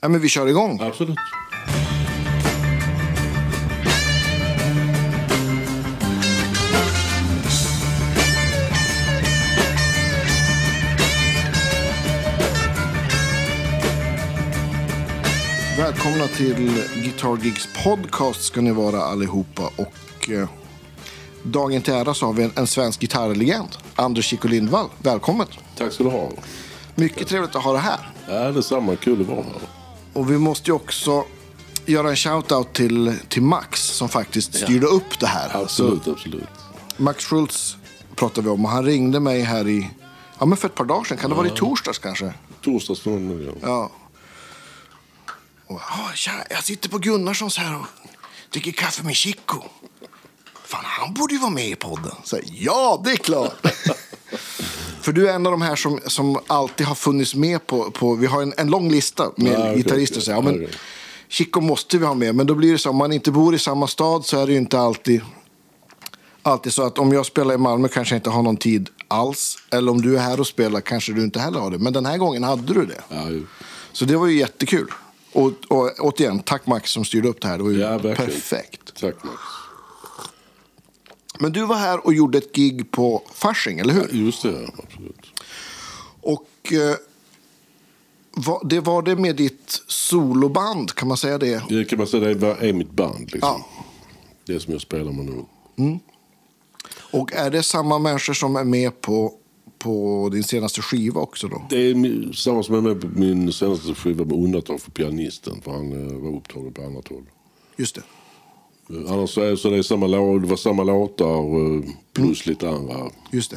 Ja, men vi kör igång. Absolut. Välkomna till Guitar Gigs podcast ska ni vara allihopa, och dagen till ära så har vi en svensk gitarrlegend, Anders Schick Lindvall. Välkommen. Tack ska du ha. Mycket trevligt att ha det här. Ja, det är samma, kul att vara här. Och vi måste ju också göra en shoutout till Max som faktiskt styrde upp det här. Absolut, så, absolut. Max Schulz pratar vi om, och han ringde mig här i, ja, men för ett par dagar sedan, kan det vara i torsdags kanske? Torsdags för nu, ja. Jag sitter på Gunnarssons här och dricker kaffe med Chico. Fan, han borde ju vara med i podden. Så, ja, det är klart. För du är en av de här som alltid har funnits med på vi har en lång lista med gitarrister. Så, ja, men Chico måste vi ha med. Men då blir det så, om man inte bor i samma stad så är det ju inte alltid så att om jag spelar i Malmö kanske jag inte har någon tid alls. Eller om du är här och spelar kanske du inte heller har det. Men den här gången hade du det. Ja, så det var ju jättekul. Och återigen, tack Max som styrde upp det här. Det var ju perfekt. Tack Max. Men du var här och gjorde ett gig på Farsing, eller hur? Ja, just det, ja, absolut. Och det var det med ditt soloband, kan man säga det? Ja, kan man säga det är mitt band, liksom. Ja. Det som jag spelar med nu. Mm. Och är det samma människor som är med på din senaste skiva också då? Det är samma som är med på min senaste skiva, med undantag för pianisten, för han var upptagen på annat håll. Just det. Annars så det är samma låtar plus lite andra. Just det.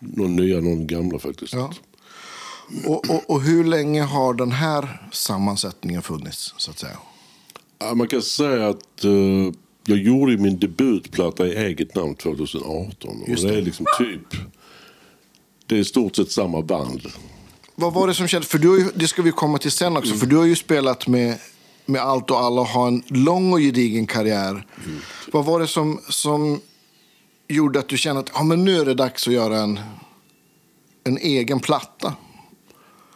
Någon nya, någon gamla faktiskt. Ja. Och hur länge har den här sammansättningen funnits, så att säga? Ja, man kan säga att jag gjorde min debutplatta i eget namn 2018. Just det. Och det är liksom typ... Det är i stort sett samma band. Vad var det som kändes? För du har ju, det ska vi komma till sen också. För du har ju spelat med allt och alla och har en lång och gedigen karriär. Mm. Vad var det som gjorde att du kände att men nu är det dags att göra en egen platta?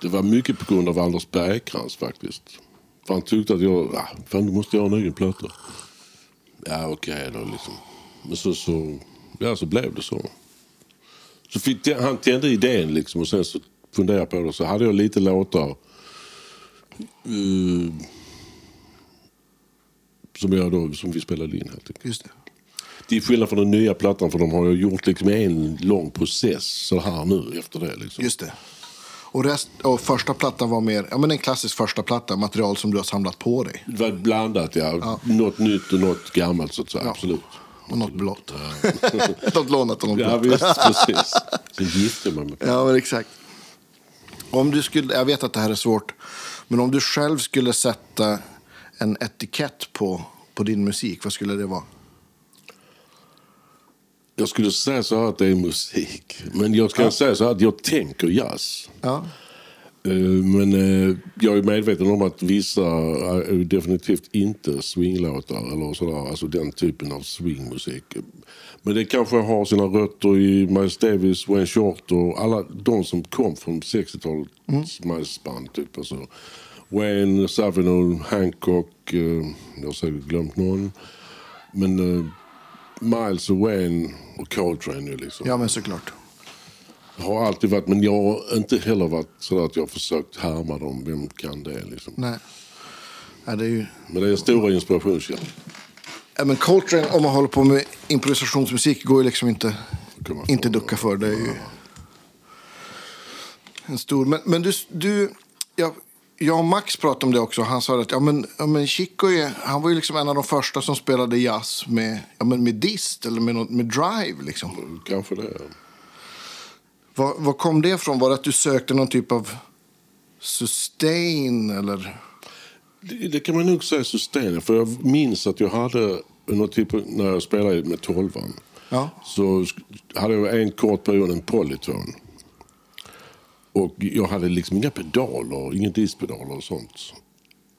Det var mycket på grund av Anders Bergkrantz faktiskt. För han tyckte att du måste göra en egen platta. Ja, okej då liksom. Men så blev det så. Så han tände idén liksom, och sen så funderade jag på det, så hade jag lite låtar som vi spelade in helt enkelt. Just det. Det är skillnad från den nya plattan, för de har jag gjort liksom en lång process så här nu efter det liksom. Just det. Och första plattan var mer en klassisk första platta, material som du har samlat på dig. Det var blandat, ja. Något nytt och något gammalt så att säga, absolut. Och något blått. Något lånat och något blått. Ja, visst, precis. Det gifter man med. Ja, men exakt. Om du skulle, jag vet att det här är svårt, men om du själv skulle sätta en etikett på din musik, vad skulle det vara? Jag skulle säga så här att det är musik. Men jag kan säga så här att jag tänker jazz. Ja. Men jag är medveten om att vissa är definitivt inte swinglåtar eller sådär, alltså den typen av swingmusik. Men det kanske har sina rötter i Miles Davis, Wayne Shorter och alla de som kom från 60-talets Miles-band typ. Alltså Wayne, Savino, Hancock, jag har säkert glömt någon. Men Miles och Wayne och Coltrane nu liksom. Ja, men såklart. Har alltid varit, men jag har inte heller varit så att jag har försökt härma dem. Vem kan det liksom? Nej. Ja, det är ju... Men det är en stor inspirationskälla. Ja, men Coltrane, om man håller på med improvisationsmusik, går ju liksom inte ducka för. Det är ju en stor... Men du jag och Max pratade om det också. Han sa att Chico han var ju liksom en av de första som spelade jazz med dist eller med drive liksom. Kanske det. Var kom det ifrån? Var det att du sökte någon typ av sustain? Eller? Det kan man nog säga, sustain. För jag minns att jag hade någon typ, när jag spelade med Tolvan, så hade jag en kort period en Polytone. Och jag hade liksom inga pedaler, inga dispedaler och sånt.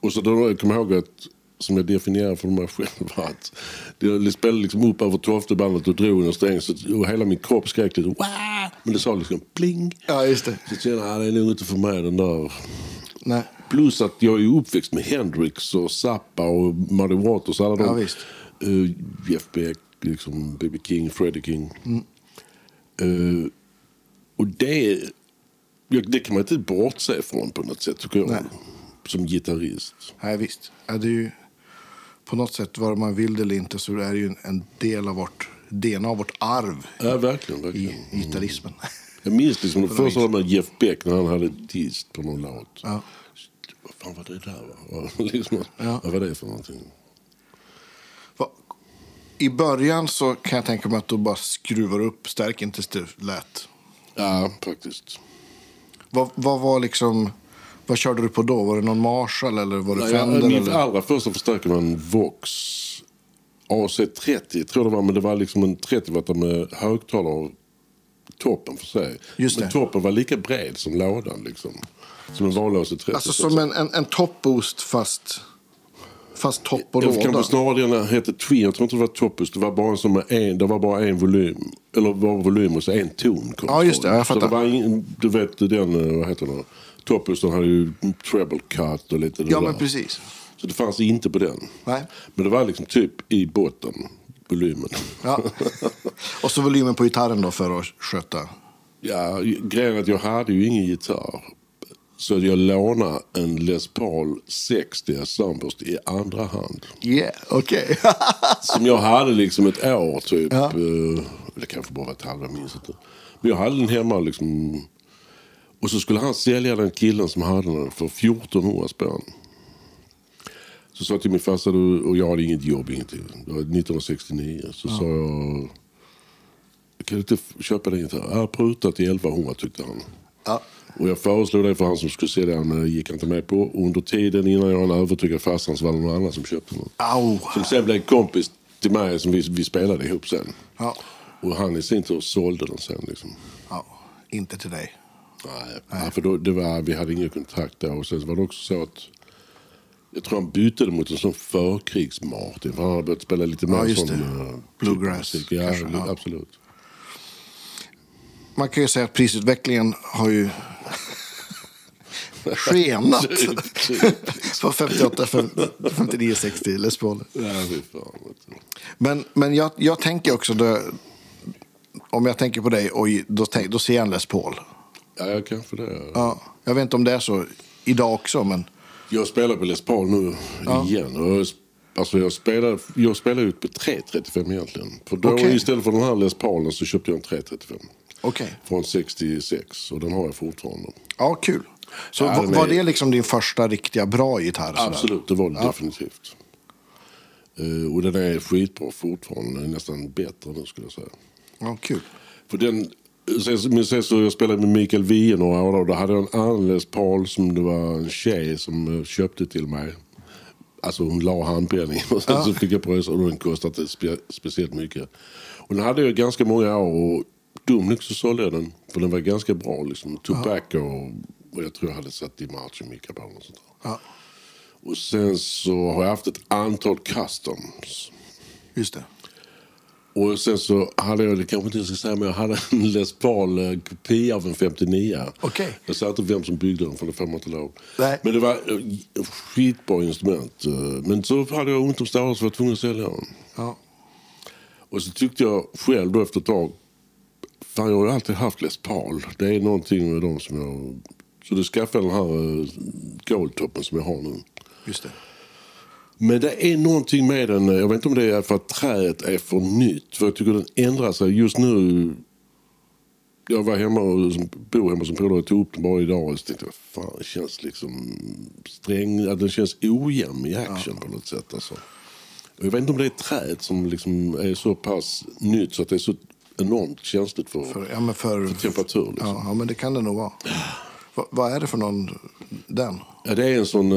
Och så då kom jag ihåg att, som jag definierar för mig själv, att jag spelade liksom upp över toftebandet och drog en sträng, och hela min kropp skrek lite, men det sa liksom pling. Ja, just det. Så jag kände, det är nog inte för mig den där Nej. Plus att jag är uppväxt med Hendrix och Zappa och Muddy Waters och alla de. Ja, visst. Jeff Beck, liksom BB King, Freddie King. Mm. Och det kan man inte bortse från på något sätt, tycker jag. Nej. Som gitarrist. Nej, visst. Ja, det är ju på något sätt, vad man vill eller inte, så är det ju en del av vårt DNA, vårt arv. Ja, verkligen. I gitarrismen. Mm. Jag minns liksom, det första var med Jeff Beck när han hade tist på någon låt. Ja. Vad fan var det där, va? Liksom, ja. Vad var det för någonting? I början så kan jag tänka mig att du bara skruvar upp stärken tills det lät. Ja, faktiskt. Vad var liksom... Vad körde du på då? Var det någon Marshall eller var det Fender? Ja, min allra första förstärkare var en Vox AC30, tror jag det var. Men det var liksom en 30-watt med högtalare och toppen för sig. Just det. Men toppen var lika bred som lådan, liksom. Som en vanlig AC30. Alltså som en toppboost fast topp och låda. Jag kan väl snarare den hette Twin. Jag tror inte det var toppboost. Det var bara som en, det var bara en volym. Eller var volym och så en ton. Ja, just det. Jag fattar. Så det var du vet den, vad heter den? Topphusen hade ju treble cut och lite det. Ja, där. Men precis. Så det fanns inte på den. Nej. Men det var liksom typ i botten, volymen. Ja. Och så volymen på gitarren då för att sköta. Ja, grejen att jag hade ju ingen gitarr. Så jag lånade en Les Paul 60 Sunburst i andra hand. Yeah, okej. Okay. Som jag hade liksom ett år typ. Ja. Det kanske bara var ett halvår, minns inte. Men jag hade den hemma liksom... Och så skulle han sälja den killen som hade den för 1400 spänn. Så sa jag till min farsa, och jag hade inget jobb, ingenting. Det var 1969. Så sa jag, kan du inte köpa den gitarren? Jag har prutat till 1100, tyckte han. Ja. Och jag föreslog det för han som skulle sälja den, men det gick han inte med på. Och under tiden innan jag hade övertygat farsan så var det någon annan som köpte den. Au. Som sen blev en kompis till mig som vi spelade ihop sen. Ja. Och han i sin tur sålde den sen. Liksom. Ja, inte till dig. Nej, för då, vi hade ingen kontakt där. Och sen var det också så att jag tror han bytte det mot en sån förkrigsmartin, för han hade börjat spela lite mer sån bluegrass typ. Ja, absolut. Man kan ju säga att prisutvecklingen har ju skenat från 58 59, 60 Les Paul. Men jag tänker också då, om jag tänker på dig och då ser jag en Les Paul. Ja, jag kan för det. Ja, jag vet inte om det är så idag också, men... Jag spelar på Les Paul nu igen. Och jag spelar ut på 335 egentligen. För då istället för den här Les Paulen så köpte jag en 335. Okej. Från 66, och den har jag fortfarande. Ja, kul. Så var det liksom din första riktiga bra gitarr? Absolut, det var det definitivt. Och den är skitbra fortfarande. Den är nästan bättre nu, skulle jag säga. Ja, kul. För den... Sen så jag spelade med Mikael Wien några år, och då hade jag en annan Les Paul som det var en tjej som köpte till mig. Alltså hon la handpenningen och sen så fick jag pröjs, och den kostade speciellt mycket. Och den hade jag ganska många år, och dumligt så sålde jag den, för den var ganska bra liksom. Tobacco och jag tror jag hade satt i match och Mikael Paul och sånt där. Ja. Och sen så har jag haft ett antal customs. Just det. Och sen så hade jag, det kanske inte jag ska säga, men jag hade en Les Paul kopia av en 59. Okay. Jag sa inte vem som byggde den, för det får man inte lov. Nej. Men det var skitbra instrument. Men så hade jag ont om stål, så var jag tvungen att sälja den. Ja. Och så tyckte jag själv då efter ett tag, fan, jag har alltid haft Les Paul. Det är någonting med dem som jag... Så det skaffade den här Goldtoppen som jag har nu. Just det. Men det är någonting med den, jag vet inte om det är för att träet är för nytt, för jag tycker den ändrar sig just nu. Jag var hemma och bor hemma som polare, tog upp den bara idag och tänkte, fan, det känns liksom sträng, att den känns ojämn i action på något sätt alltså. Jag vet inte om det är träet som liksom är så pass nytt så att det är så enormt känsligt för temperatur liksom. Ja, men det kan det nog vara. Vad är det för någon, den? Ja, det är en sån,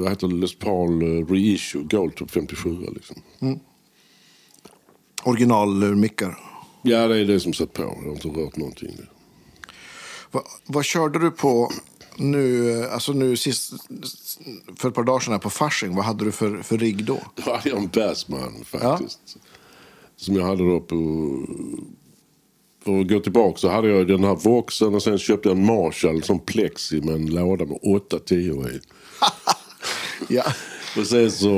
vad heter det, Les Paul reissue, Goldtop 57 liksom. Mm. Originalmickar. Ja, det är det som satt på. Jag har inte rört någonting. Vad körde du på nu, alltså nu sist, för ett par dagar sedan här på Farsing? Vad hade du för rigg då? Då hade jag en Bassman faktiskt. Ja. Som jag hade då på... och gå tillbaka så hade jag den här Voxen och sen köpte jag en Marshall som plexi med en låda med 8-10 i. Ja. Och sen så...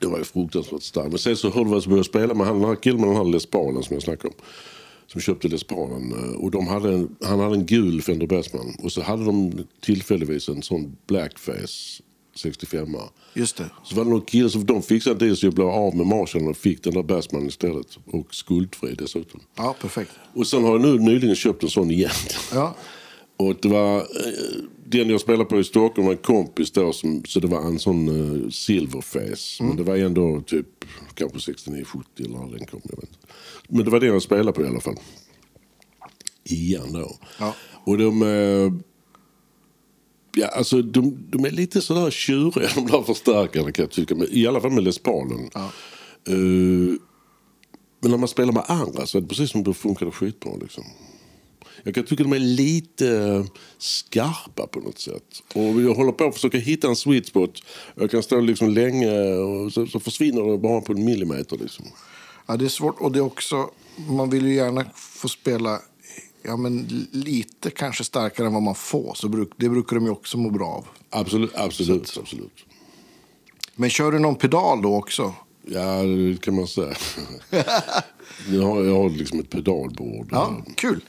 Det var ju fruktansvärt starkt. Men sen så hörde jag så började spela med han, den här killen med den här Les Paulen som jag snackade om. Som köpte Les Paulen. Och de hade han hade en gul Fender Bassman. Och så hade de tillfälligtvis en sån blackface 65. Just det. Så var det någon kille som de fixade inte det så jag blev av med Marshallen och fick den där Bassman istället. Och skuldfri dessutom. Ja, perfekt. Och sen har jag nu nyligen köpt en sån igen. Ja. Och det var... Den jag spelade på i Stockholm var en kompis då som, så det var en sån silverface. Men det var ändå typ kanske 69-70 eller den kom, jag vet inte. Men det var det jag spelade på i alla fall. Igen då. Ja. Och de... Ja, alltså de är lite sådär tjuriga, de där förstärkarna kan jag tycka. Men, i alla fall med Les Paulen. Ja. Men när man spelar med andra så är det precis som det funkar skitbra liksom. Jag kan tycka de är lite skarpa på något sätt. Och jag håller på att försöka hitta en sweet spot. Jag kan stå liksom länge och så försvinner det bara på en millimeter liksom. Ja, det är svårt. Och det är också, man vill ju gärna få spela lite kanske starkare än vad man får. Så det brukar de ju också må bra av. Absolut. Men kör du någon pedal då också? Ja, det kan man säga. jag har liksom ett pedalbord. Ja, kul.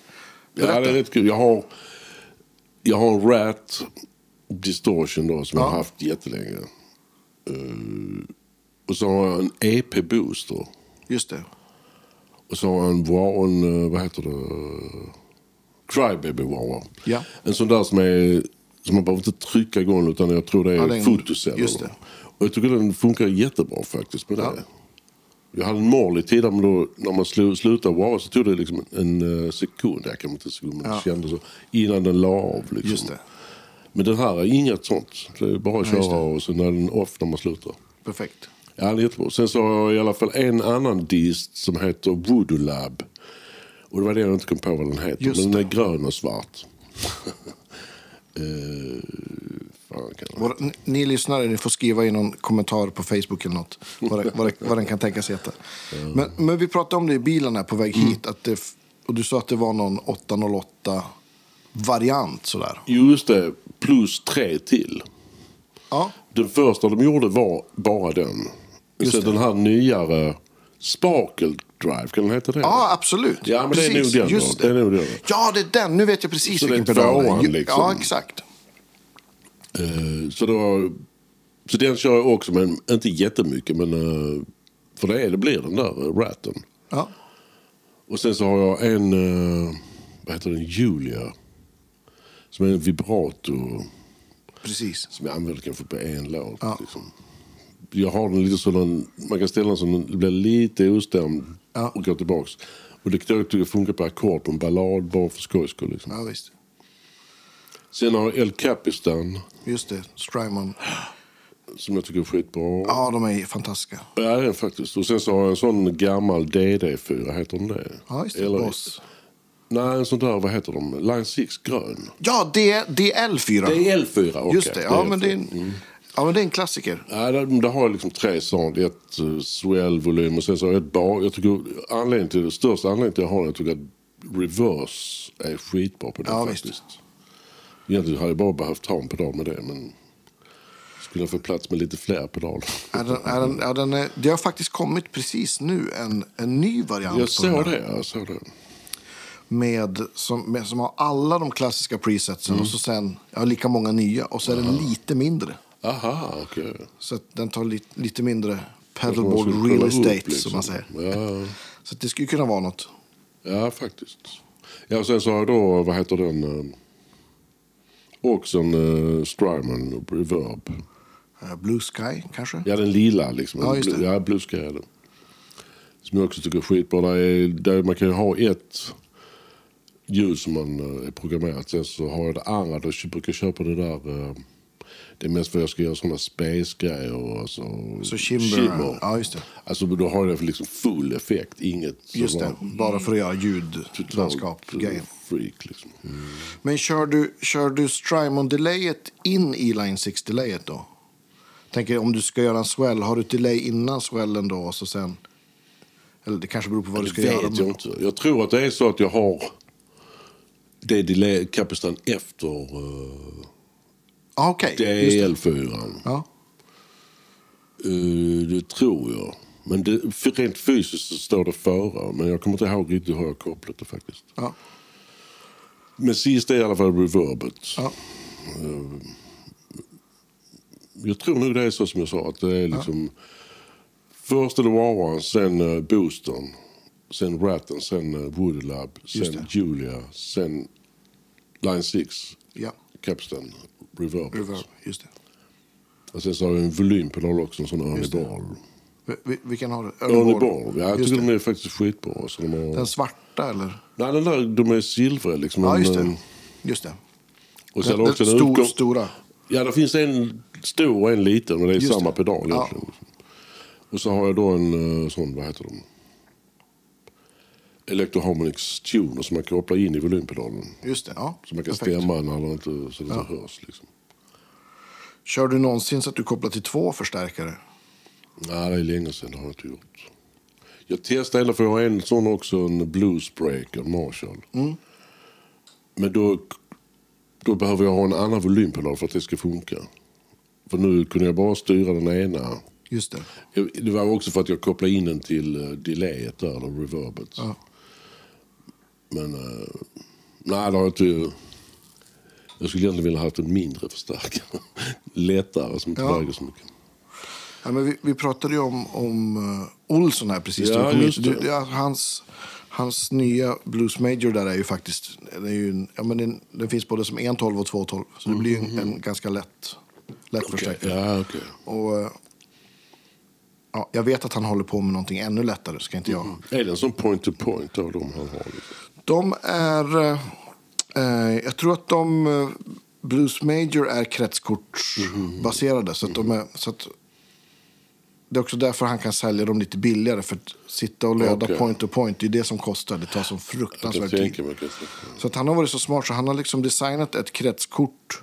Ja, det är rätt kul. Jag har en Rat Distortion då, som jag har haft jättelänge. Och så har jag en EP Boost då. Just det. Och så har jag en vad heter det? Crybaby Wawa. Ja. En sån där som man bara inte trycka igång utan jag tror det är fotoceller. Just det. Och jag tycker den funkar jättebra faktiskt med det. Jag hade en mål i tiden, men då när man slutade wow, så tog det liksom en sekund, jag kan inte säga, men det kändes så, innan den la av liksom. Just det. Men den här är inget sånt. Det är bara att köra och sen är den off när man slutar. Perfekt. Ja, det är jättebra. Sen så har jag i alla fall en annan dist som heter Voodoo Lab. Och det var det jag inte kom på vad den heter. Just men den är grön och svart. Ni lyssnare, ni får skriva in någon kommentar på Facebook eller något vad den kan tänkas heta. Men vi pratade om det i bilen här på väg hit att det, och du sa att det var någon 808 variant sådär. Just det, plus 3 till. Ja. Den första de gjorde var bara den. Så den här nyare Sparkle Drive, kan den heta det? Ja, absolut. Ja, men precis, det är nog den. Just det. Ja, det är den. Nu vet jag precis vilken pedal det är. Liksom. Ja, exakt. Så den kör jag också, men inte jättemycket. Men, för det blir den där ratten. Ja. Och sen så har jag en, vad heter den, Julia. Som är en vibrato. Precis. Som jag använder kanske på en låt. Ja. Liksom. Jag har den lite sådan, man kan ställa den så den blir lite ostämd och gå tillbaks. Och det tycker jag funkar på ackord på en ballad, bara för skojskor liksom. Ja, visst. Sen har El Capistan. Just det, Strymon. Som jag tycker är skitbra. Ja, de är fantastiska. Ja, det är faktiskt. Och sen så har jag en sån gammal DD4, heter den det? Ja, just det. Eller, Boss. Nej, en sån där, vad heter de? Line 6 grön. Ja, DL4. DL4, okej. Just det, ja DL4. Men det är en... Ja, men det är en klassiker. Ja, det har jag liksom 3 sånt. Ett swell-volym och sen så ett bar. Jag tycker anledningen till det största anledningen till jag har det, jag tycker att reverse är skitbra på det faktiskt. Visst. Egentligen har jag bara behövt ha en pedal med det, men skulle jag få plats med lite fler pedaler. Det har faktiskt kommit precis nu en ny variant. Jag såg det. Som har alla de klassiska presetsen och så sen lika många nya och så är den lite mindre. Aha, okej. Okay. Så att den tar lite mindre pedalboard real estate liksom. Som man säger. Ja. Så att det skulle kunna vara något. Ja, faktiskt. Ja, och sen så har jag då, vad heter den? Också en Strymon Reverb. Blue Sky kanske? Ja, den lila liksom. Ja, just det. Ja, Blue Sky är det. Som jag också tycker är skitbra. Där man kan ju ha ett ljus som man är programmerat. Sen så har jag det andra. Då brukar jag köpa det där... Det är mest för att jag ska göra sådana space-grejer och så shimmer. Ja, just det. Alltså då har det för liksom full effekt, inget... Just det, bara för att göra ljudlandskap-grejer. Freak liksom. Men kör du Strymon-delayet in i Line 6-delayet då? Tänker om du ska göra en swell, har du delay innan swellen då och så sen... Eller det kanske beror på vad du ska göra. Jag inte. Jag tror att det är så att jag har det delay-kapaciteten efter DL4. Ja. Det tror jag. Men det, rent fysiskt så står det före. Men jag kommer inte ihåg riktigt hur jag kopplat det faktiskt. Ja. Men sist är i alla fall reverbet. Ja. Jag tror nog det är så som jag sa. Att det är liksom... Ja. Först är det Wawa, sen Booston, sen Ratten, sen Woodlab, sen Julia, sen Line 6, ja. Capstan, Reverb. Reverb, just det. Och sen så har vi en volym på noll också, en sån Örnibal. Vi kan ha det. Örnibal, ja, jag tycker de är faktiskt skitbra. Så de har... Den svarta, eller? Nej, den där, de är silver liksom. Ja, just det. Just det. Och sen den också den stora. Ja, det finns en stor och en liten, men det är just samma pedal egentligen. Ja. Och så har jag då en sån, vad heter de? Electroharmonics tuner som man kan koppla in i volympedalen. Just det, ja. Så man kan stämma när inte så det ja. Hörs liksom. Kör du någonsin så att du kopplar till två förstärkare? Nej, det är länge sedan, det har jag inte gjort. Jag testade ändå för jag har en sån också, en Bluesbreaker, Marshall. Mm. Men då behöver jag ha en annan volympedal för att det ska funka. För nu kunde jag bara styra den ena. Just det. Det var också för att jag kopplade in den till delayet där, eller reverbet. Ja. Men, nej, det har inte... Jag skulle egentligen vilja ha haft en mindre förstärkare. Lättare, som inte väger så mycket. Ja, men vi pratade ju om Olson här precis. Ja, just det. Hans nya Blues Major där är ju faktiskt... Den finns både som 1.12 och 2.12. Så det blir ju en ganska lätt förstärkare. Ja, okej. Och... Ja, jag vet att han håller på med någonting ännu lättare, ska inte jag... Är det som point-to-point av de han har? De är... jag tror att de... Blues Major är kretskortsbaserade. Så att de är... Så att, det är också därför han kan sälja dem lite billigare. För att sitta och löda point-to-point, det är det som kostar. Det tar som fruktansvärt tid. Så att han har varit så smart så han har liksom designat ett kretskort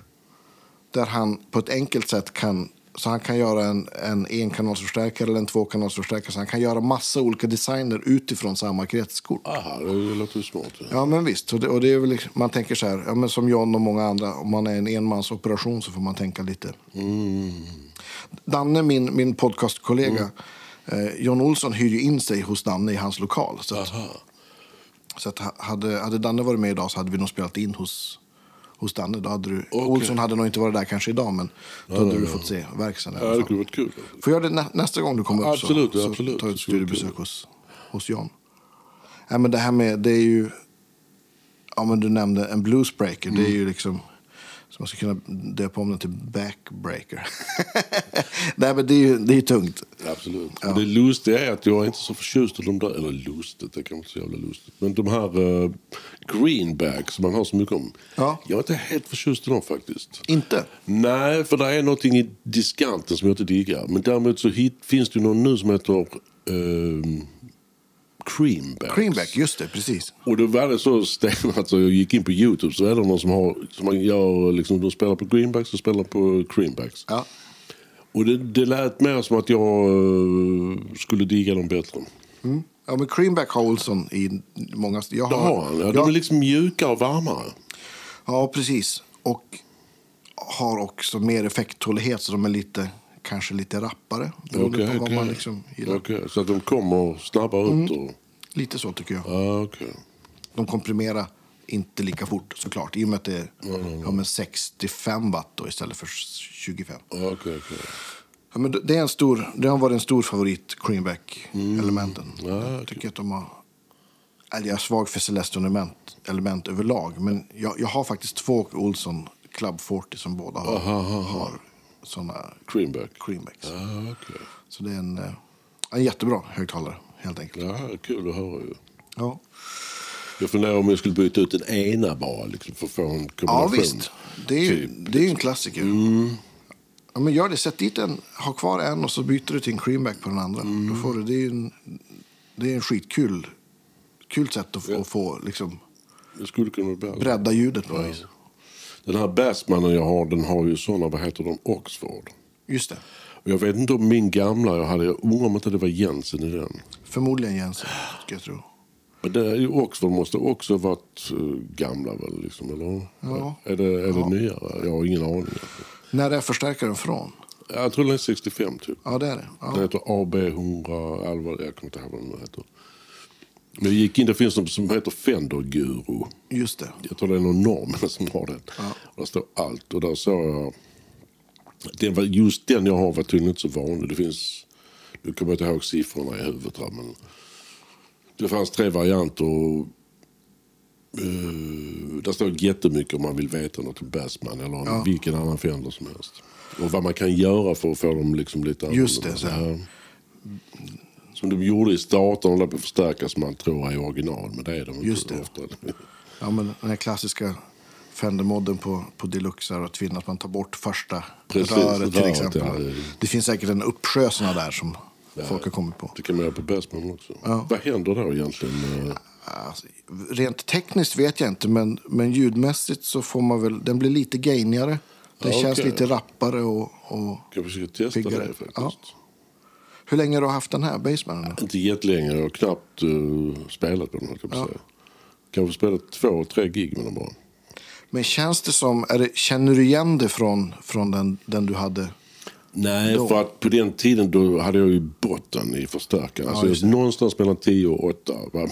där han på ett enkelt sätt kan... Så han kan göra en enkanalsförstärkare eller en tvåkanalsförstärkare. Så han kan göra massa olika designer utifrån samma kretskort. Aha, det låter ju smart. Ja, men visst. Och det är väl liksom, man tänker så här, ja, men som John och många andra, om man är en enmansoperation så får man tänka lite. Mm. Danne, min podcastkollega, John Olsson hyr ju in sig hos Danne i hans lokal. Så att hade Danne varit med idag så hade vi nog spelat in hos Danne, då hade du... Okay. Olsson hade nog inte varit där kanske idag, men då hade du fått se verksen. Ja, det skulle varit kul. Får jag det nästa gång du kommer upp så tar du ett studiebesök hos John. Ja, men det här med, det är ju... Ja, men du nämnde en Bluesbreaker. Det är ju liksom... Så man ska kunna döpa om den till Backbreaker. Nej, men det är ju tungt. Absolut. Ja. Det lustiga är att jag är inte så förtjust i de där... Eller lustigt, det kan man inte säga jävla lustigt. Men de här Creambacks som man har så mycket om. Ja. Jag är inte helt förtjust i dem faktiskt. Inte? Nej, för det är någonting i diskanten som jag inte diggar. Men däremot så finns det ju någon nu som heter... Creamback, just det, precis. Och det var det så stenat så jag gick in på YouTube så är det någon som gör liksom, de spelar på Creambacks och spelar på Creambacks. Ja. Och det lät mer som att jag skulle digga dem bättre. Mm. Ja, men Creamback har Olson i många... De är liksom mjuka och varmare. Ja, precis. Och har också mer effekthållighet så de är lite... Kanske lite rappare. Okej. Man liksom gillar. Okay, så att de kommer snabbare ut? Och... Lite så tycker jag. Ah, okay. De komprimerar inte lika fort såklart. I och med att det är 65 watt då, istället för 25. Okay. Ja, men det har varit en stor favorit, Creamback-elementen. Jag tycker att de har... Eller jag är svag för Celeste-element överlag. Men jag har faktiskt två Olson Club 40 som båda har såna Creambacks. Ah, okay. Så det är en jättebra högtalare helt enkelt. Ja, kul att höra ju. Ja. Jag funderar om jag skulle byta ut den ena bara liksom, för att få en kombination. Ja visst, det är ju en klassiker. Mm. Ja, men gör det, sätt dit en, ha kvar en och så byter du till en Creamback på den andra. Då får du, det är en skitkul sätt att få liksom, jag skulle kunna bredda ljudet på vis. Den här Bassmanen jag har, den har ju sådana, vad heter de, Oxford. Just det. Och jag vet inte om min gamla jag hade, jag undrar om inte det var Jensen i den. Förmodligen Jensen, jag tror. Men det är Oxford måste också varit gamla väl liksom, eller? Ja. Är det nyare? Jag har ingen aning. När är förstärkaren från? Jag tror den är 65 typ. Ja, det är det. Ja. Den heter AB100 allvar, jag kommer inte ihåg vad den heter. Men det gick in, det finns något som heter Fender Guru. Just det. Jag tror det är någon norrman som har den. Ja. Och där står allt. Och där såg jag... Just den jag har var tydligen inte så vanlig. Det finns... Nu kommer jag inte ihåg siffrorna i huvudet här, men... Det fanns 3 varianter och... där står jättemycket om man vill veta något om Bassman eller vilken annan Fender som helst. Och vad man kan göra för att få dem liksom lite... Just det, så här. Som de gjorde i starten och där på förstärkas som man tror är original, men det är de just inte ofta. Ja, men den här klassiska Fender-modden på deluxar och tvinnar att man tar bort första röret till exempel. Ja. Det finns säkert en uppsjö såna där som folk har kommit på. Det kan man göra på Bassman också. Ja. Vad händer då egentligen? Alltså, rent tekniskt vet jag inte, men ljudmässigt så får man väl... Den blir lite gainigare. Den känns lite rappare och jag försöker testa piggare. Det faktiskt. Ja. Hur länge har du haft den här Bassmanen? Inte jättelänge. Jag har knappt spelat på den, kan man säga. Kanske spelat 2-3 gig med den bara. Men känns det som... känner du igen det från den du hade? Nej, då? För att på den tiden då hade jag ju botten i förstärkaren. Ja, alltså någonstans mellan 10 och 8 var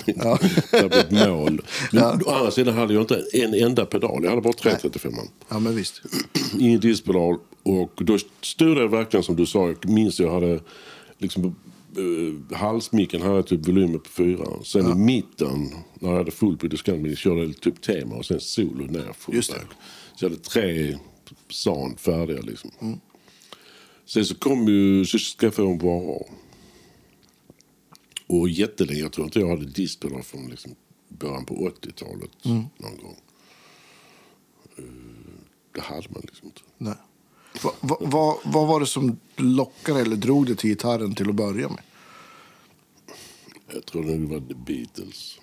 mitt mål. Men å andra sidan hade jag inte en enda pedal. Jag hade bara 335. Ja, men visst. Ingen diskpedal. Och då stod det verkligen som du sa. Jag minns jag hade... Liksom, halsmicken hade typ volymen på 4. Sen i mitten, när jag hade full på diskantmicken, körde jag typ tema och sen solo ner full. Just det. Så jag hade 3 sound färdiga liksom. Mm. Sen så kom ju, så skaffade jag en bra. Och jättelänge, jag tror inte jag hade diskpedal från liksom början på 80-talet någon gång. Det hade man liksom inte. Nej. Vad var det som lockade eller drog det till gitarren till att börja med? Jag tror det var The Beatles.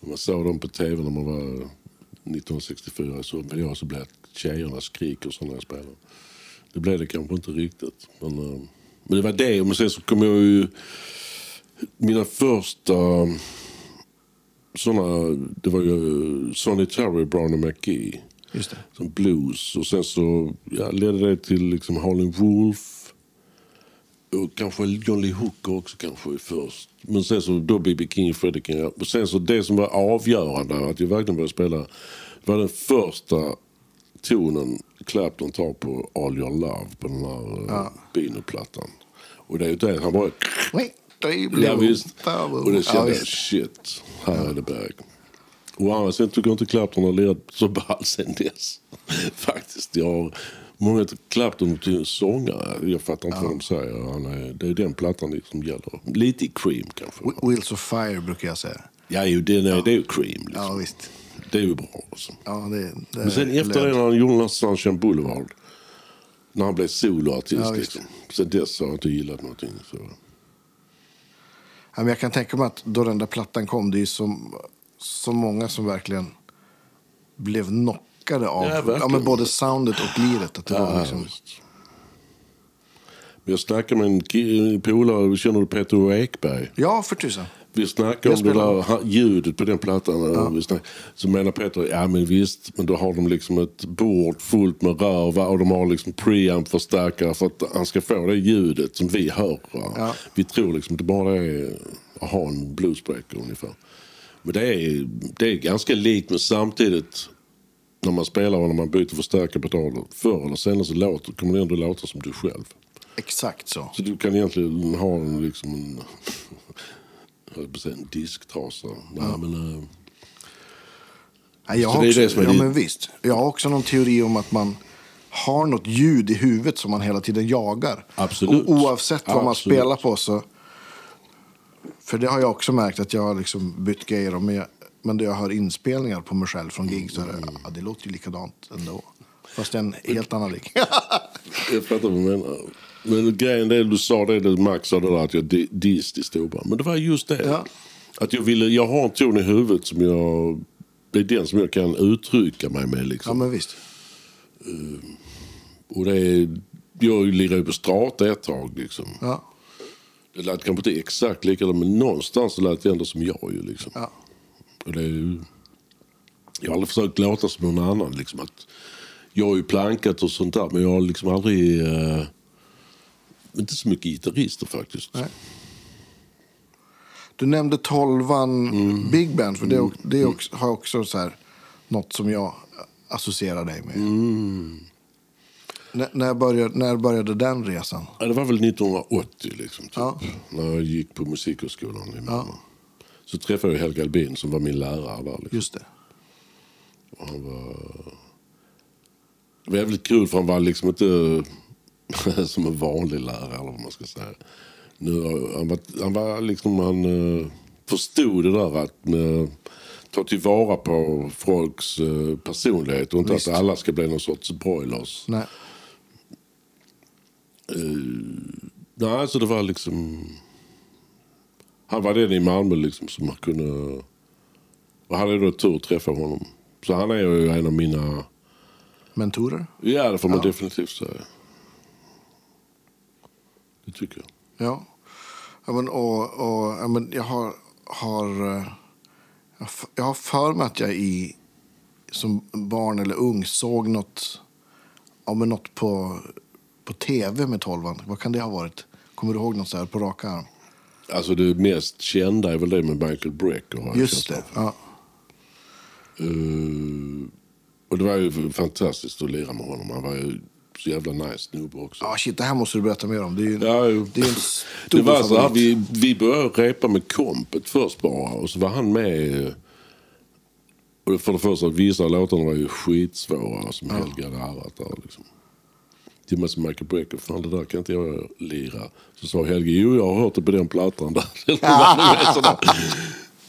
Man såg dem på tv när man var 1964. Så blev tjejerna skrik och sådana spelare. Det blev det kanske inte riktigt. Men det var det. Och sen så kom jag ju... Mina första... Sådana... Det var ju Sonny Terry, Brown och McGee. Just det. Som blues. Och sen så ledde det till liksom Howlin' Wolf. Och kanske John Lee Hooker också kanske först. Men sen så då BB King, Freddie King. Och sen så det som var avgörande att jag verkligen började spela var den första tonen Clapton tar på All Your Love på den här Beano-plattan. Och det är ju det. Han bara... Ja, visst. Och det kände shit. Här är det Berg. Wow, sen tycker jag inte Clapton har ledat så ball sen dess. Faktiskt, många Clapton till sångare. Jag fattar inte vad de säger. Det är den plattan liksom gäller. Lite i Cream kanske. Wheels of Fire brukar jag säga. Ja, det är ju Cream. Liksom. Ja, visst. Det är ju bra. Alltså. Ja, det men sen efter det när han gjorde Sunshine Boulevard. När han blev soloartist. Ja, liksom. Så dess har jag inte gillat någonting. Så. Ja, men jag kan tänka mig att då den där plattan kom, det är ju som... Så många som verkligen blev knockade av men både soundet och liret. Att det var liksom... Jag snackade med en polare, känner du Peter Ekberg? Ja, för tusan. Vi snackade om det där ljudet på den plattan. Ja. Så menar Peter, ja men visst, men då har de liksom ett bord fullt med rör och de har liksom preamp-förstärkare för att han ska få det ljudet som vi hör. Ja. Vi tror liksom att det bara är att ha en bluesbreaker ungefär. Men det är ganska likt, men samtidigt när man spelar och när man byter förstärkare pedaler förr eller senare så kommer det ändå låta som du själv. Exakt så. Så du kan egentligen ha en disktrasa. Ja. Men, men visst. Jag har också någon teori om att man har något ljud i huvudet som man hela tiden jagar. Absolut. Och oavsett vad man spelar på så... För det har jag också märkt att jag har liksom bytt grejer om. Men då jag hör inspelningar på mig själv från gig så är det, det låter ju likadant ändå. Fast en helt annan lik. Jag fattar vad du menar. Men grejen det du sa, det Max sa där att jag dist i stora. Men det var just det. Ja. Att jag har en ton i huvudet som det är den som jag kan uttrycka mig med liksom. Ja men visst. Och det är... jag lirade på Strata ett tag liksom. Ja. Det lät kanske inte exakt likadant, men någonstans så lät det ändå som jag ju liksom. Ja. Och det är ju... Jag har aldrig försökt låta som någon annan liksom, att jag har ju plankat och sånt där, men jag har liksom aldrig inte så mycket gitarrister faktiskt. Nej. Du nämnde Tolvan Big Band, för det också, har också så här något som jag associerar dig med. Mm. När började den resan? Ja, det var väl 1980 liksom, typ. Ja. När jag gick på musikhögskolan i Malmö. Ja. Så träffade jag Helge Albin som var min lärare där liksom. Just det. Och han var... Det var jävligt kul, för han var liksom inte som en vanlig lärare eller vad man ska säga. Han förstod det där att ta tillvara på folks personlighet och inte att alla ska bli någon sorts broilers. Nej. Nej, så det var liksom... Han var den i Malmö liksom som man kunde... Och hade då tur att träffa honom. Så han är ju en av mina... Mentorer? Ja, det får man definitivt säga. Det tycker jag. Ja, men och men jag har för mig att jag som barn eller ung såg något, men något på TV med Tolvan. Vad kan det ha varit? Kommer du ihåg något så här på raka arm? Alltså det mest kända är väl det med Michael Brecker. Just det, ja. Och det var ju fantastiskt att lira med honom. Han var ju så jävla nice snubbe också. Ja, shit, det här måste du berätta mer om. Det är ju en stor det var så här, vi började repa med kompet först bara. Och så var han med. Och för det första, vissa låtarna var ju skitsvåra som Helge hade arrat där liksom. Till och med som Michael Brecker, fan det där kan inte jag lira. Så sa Helge, jo jag har hört det på den plattan där.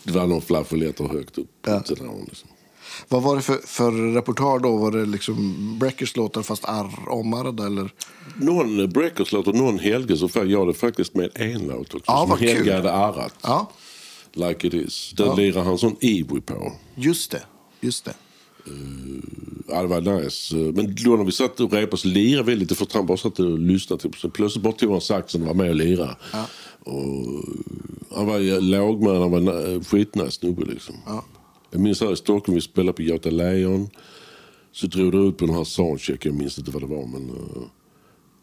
Det var någon flaffolett och högt upp. Ja. Liksom. Vad var det för reportage då? Var det liksom Breckers låtar fast omare eller? Någon Breckers låt och någon Helge, så jag hade faktiskt med en låt också. Ja, vad kul. Helge hade arrat. Ja. Like it is. Den lirar han sån Iwi på. Just det. Det var nice. Men då när vi satt och repade så lirade vi lite, för att han bara satt och lyssnade typ. Så plötsligt bort till vår saxen och var med och lirade. Ja. Och han var låg med, han var skitnära snubbe liksom. Ja. Jag minns här i Stockholm, vi spelade på Göta Lejon. Så drog det ut på den här soundchecken, jag minns inte vad det var, men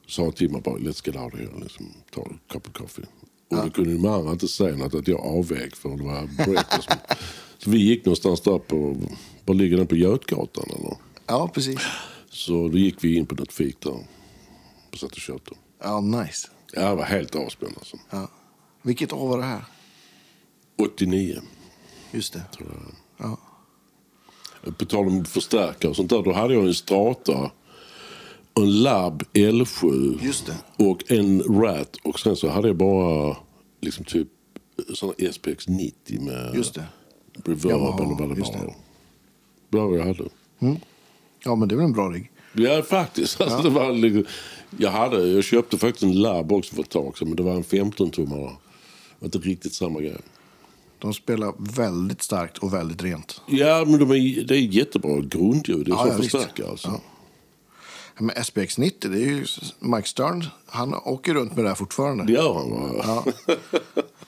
sa en timme bara, let's get out of here, liksom, ta en kopp av kaffe. Och då kunde de andra inte säga något, att jag avväg, för det var breakers. Så vi gick någonstans där på, var ligger den, på Götgatan eller? Ja, precis. Så då gick vi in på något fik där, och satt och köpte. Ja, nice. Ja, det var helt avspänd alltså. Ja. Vilket år var det här? 89. Just det. Ja. På tal om förstärkare och sånt där, då hade jag en Strata, en Lab L7. Just det. Och en Rat, och sen så hade jag bara liksom typ såna SPX 90 med just det. Reverb eller vad det var. Bra vad jag hade. Mm. Ja, men det var en bra rigg. Ja, faktiskt. Alltså, det var liksom, jag köpte faktiskt en Lab också för ett tag sedan, men det var en 15-tummare. Det var inte riktigt samma grej. De spelar väldigt starkt och väldigt rent. Ja, men det är jättebra grundljud. Det är så förstärkare alltså. Ja. Men SPX 90, det är ju Max Stern. Han åker runt med det här fortfarande. Det gör han va? Ja.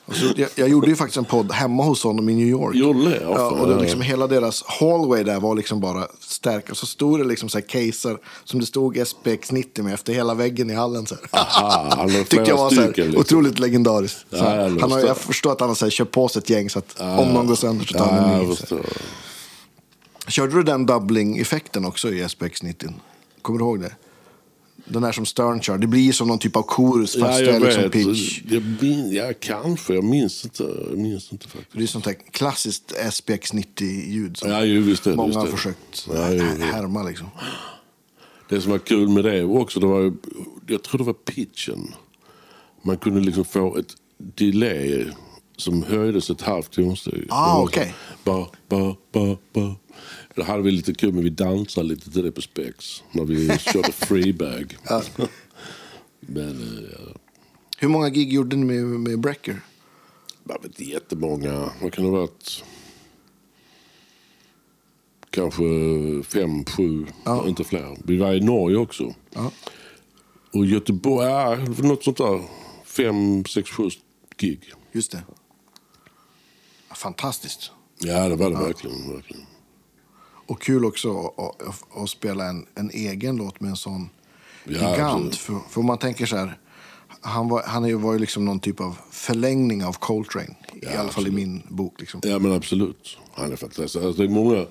Alltså, jag gjorde ju faktiskt en podd hemma hos honom i New York. Och det liksom, hela deras hallway där var liksom bara stärk. Och så stod det liksom så här caser som det stod SPX 90 med efter hela väggen i hallen. Så här. Aha, tyckte jag var så här, liksom. Otroligt legendariskt. Så här, jag förstår att han har så här, köpt på sig ett gäng så att om någon går sönder så tar han en ny. Körde du den doubling-effekten också i SPX 90? Kommer du ihåg det? Den här som Stern kör. Det blir som någon typ av chorus fast det är liksom pitch. Jag minns inte faktiskt. Det är sånt här klassiskt SPX 90-ljud som många har försökt härma liksom. Det som var kul med det också, det var, jag tror det var pitchen. Man kunde liksom få ett delay som höjdes ett halvt tonsteg. Ah, okej. Ba. Det hade vi lite kul, men vi dansade lite till det på Spex när vi körde Freebag. Ja. Men, ja. Hur många gig gjorde ni med Brecker? Det var inte jättemånga. Vad kan det ha varit? Kanske 5, 7, inte fler. Vi var i Norge också. Ja. Och Göteborg, ja, något sånt där. 5, 6, 7 gig. Just det. Fantastiskt. Ja, det var det verkligen, verkligen. Och kul också att spela en egen låt med en sån gigant. För man tänker så här, han var ju liksom någon typ av förlängning av Coltrane. Ja, i alla fall i min bok. Liksom. Ja, men absolut. Han är fantastisk. Alltså, det är många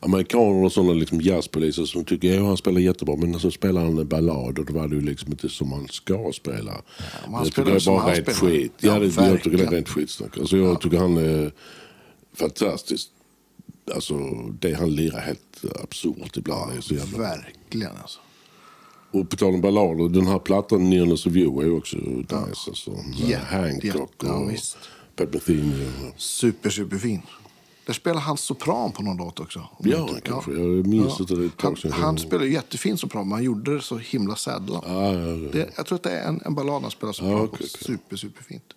amerikaner och sådana liksom jazzpoliser som tycker att han spelar jättebra, men så spelar han en ballad och då var det ju liksom inte som man ska spela. Ja, man spelar som han spelar. Skit. Ja, jag tycker det är rent skitsnack. Alltså, jag tycker han är fantastiskt. Alltså, det han lirar helt absurt ibland. Ja, så jävla... Verkligen alltså. Och på tal om ballader, den här plattan Nils View är ju också nice. Alltså, Hancock och Pepperthine. Superfin. Där spelar han sopran på någon låt också. Ja, kanske. Jag minns inte det. Han spelar ju jättefin sopran, men han gjorde det så himla sädla. Jag tror att det är en ballad han spelar sopran på. Superfint.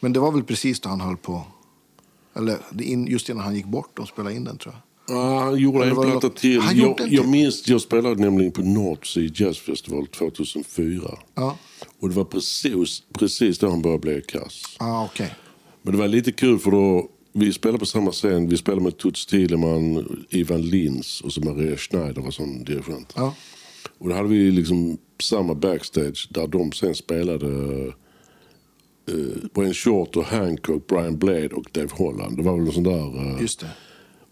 Men det var väl precis då han höll på, eller just innan han gick bort och spelade in den, tror jag. Ja, han gjorde en platta till. Jag minns, jag spelade nämligen på Northsea Jazz Festival 2004. Ja. Och det var precis då han började bli kass. Ah, okay. Men det var lite kul för då, vi spelade på samma scen. Vi spelade med Toots Thielemans, Ivan Lins och så Maria Schneider var som dirigent. Ja. Och då hade vi liksom samma backstage där de sen spelade... Wayne Shorter, Hancock, Brian Blade och Dave Holland. Det var väl någon sån där... Just det.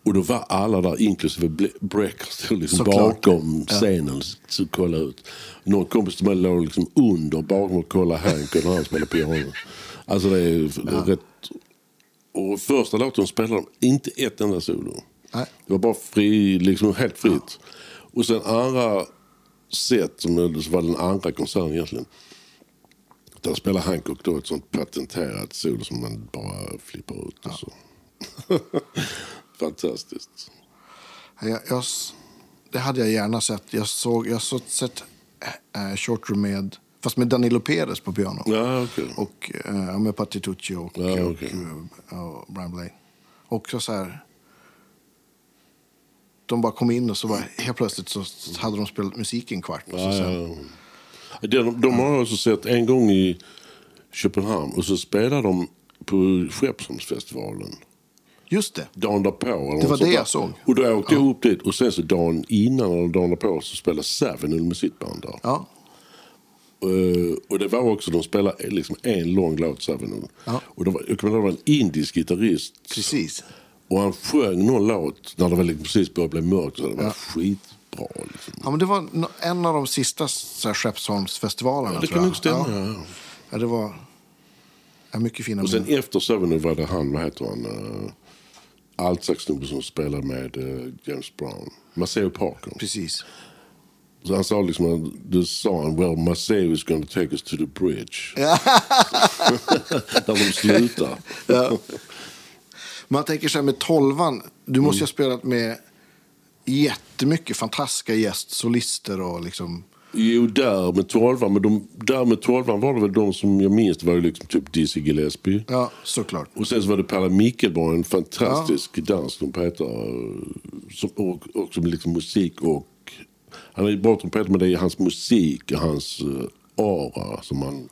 Och då var alla där, inklusive Brecker, liksom bakom scenen så kolla ut. Någon kompis till mig låg liksom under bakom och kolla Hancock när han spelade piano. Alltså det är rätt... Och första låten spelade de inte ett enda solo. Nej. Det var bara fri, liksom helt fritt. Ja. Och sen andra set, som var den andra konserten egentligen. Där spelar Hancock då ett sånt patenterat solo som man bara flippar ut och så. Fantastiskt. Det hade jag gärna sett. Jag såg Shorter med, fast med Danilo Perez på piano. Ja, okay. Och med Patti Tucci och Brian Blaine. Och så här, de bara kom in och så var helt plötsligt så hade de spelat musik en kvart. Och så sen, de har jag också sett en gång i Köpenhamn och så spelade de på Skeppsholmsfestivalen. Just det. Dagen därpå. Det var det jag såg. Och då åkte jag upp dit och sen så dagen innan eller dagen därpå så spelade Savinul med sitt band där. Ja. Och det var också, de spelade liksom en lång låt Savinul. Ja. Och det var en indisk gitarrist. Precis. Och han sjöng någon låt när det var liksom precis började bli mörkt så det var skit. Bra, liksom. Ja, men det var en av de sista Skeppsholmsfestivalerna, tror jag. Det kan nog stämma, ja. Det var mycket fina. Och sen efter Savinul var det han, vad heter han? Altsaxnubbe som spelar med James Brown. Maceo Parker. Precis. Så han sa liksom, du sa han, well, Maceo is going to take us to the bridge. Där de slutar. Man tänker sig med Tolvan, du måste ju ha spelat med jättemycket fantastiska gästsolister och liksom... Jo, där med Tolvan, var det väl de som jag minns var ju liksom typ Dizzy Gillespie. Ja, såklart. Och sen så var det Palle Mikkelborg, en fantastisk danstrumpetare och som liksom musik och... Han är ju bra trumpetare, men det är hans musik och hans aura som man...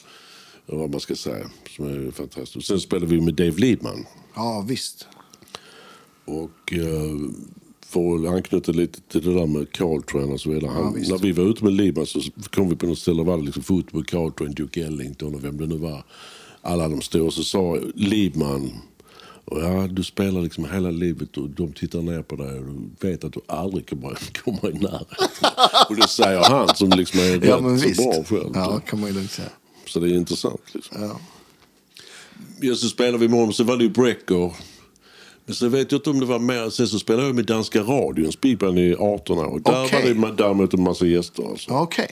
Vad man ska säga, som är fantastiskt. Och sen spelade vi med Dave Liebman. Ja, visst. Och... för att anknyta lite till det där med Carltrain och så vidare. När vi var ute med Liebman så kom vi på något ställe var det liksom fotboll, Carltrain, Duke Ellington och vem det nu var. Alla de stod och så sa Liebman, du spelar liksom hela livet och de tittar ner på dig och du vet att du aldrig kommer komma i närheten. Och det säger han som liksom är rätt så bra själv. Ja, kan man ju säga. Så det är intressant liksom. Ja, så spelar vi imorgon så var det ju Brecker. Så vet jag inte om det var mer. Sen så spelade jag med Danska radion. Spelade i 18 år. Och där var det med däremot en massa gäster. Alltså. Okej.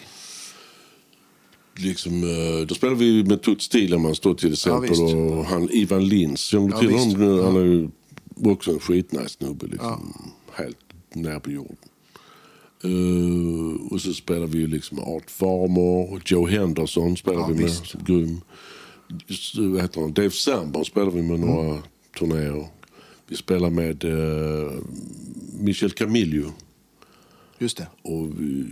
Liksom, då spelade vi med Toots Thielemans då till exempel. Och han Ivan Lins. Han är ju också en skitnice snubbe. Liksom, helt nära på jorden. Och så spelade vi liksom Art Farmer. Och Joe Henderson spelade vi med. Grym. Vad heter han? Dave Sandberg spelade vi med några turnéer. Vi spelar med Michel Camillo. Just det. Och vi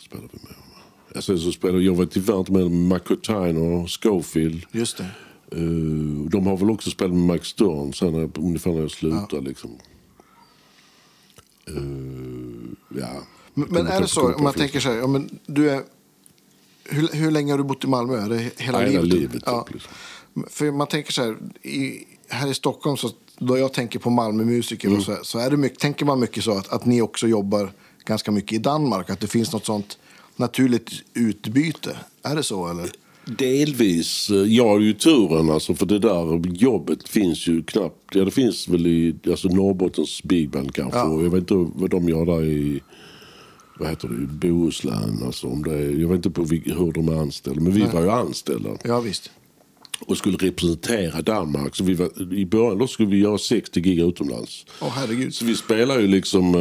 spelar vi med honom. Sen så spelade jag varit i värt med McCartine och Scofield. Just det. De har väl också spelat med Max Stern sen ungefär när jag slutade. Ja. Liksom. Ja. Men är det så, om man tänker så här, ja, men du är, hur länge har du bott i Malmö? Är det hela livet? Ja. Liksom. För man tänker så här, här i Stockholm, så då jag tänker på Malmö-musiker och så är det mycket, tänker man mycket så att ni också jobbar ganska mycket i Danmark, att det finns något sånt naturligt utbyte. Är det så, eller? Delvis. Jag har ju turen, alltså, för det där jobbet finns ju knappt. Ja, det finns väl i, alltså, Norrbottens Big Band kanske. Ja. Jag vet inte vad de gör där i, vad heter det, Bohuslän. Alltså, om det är, jag vet inte på hur de är anställda, men vi var ju anställda. Ja, visst. Och skulle representera Danmark. Så vi var, i början då skulle vi göra 60 gig utomlands. Åh, herregud. Så vi spelar ju liksom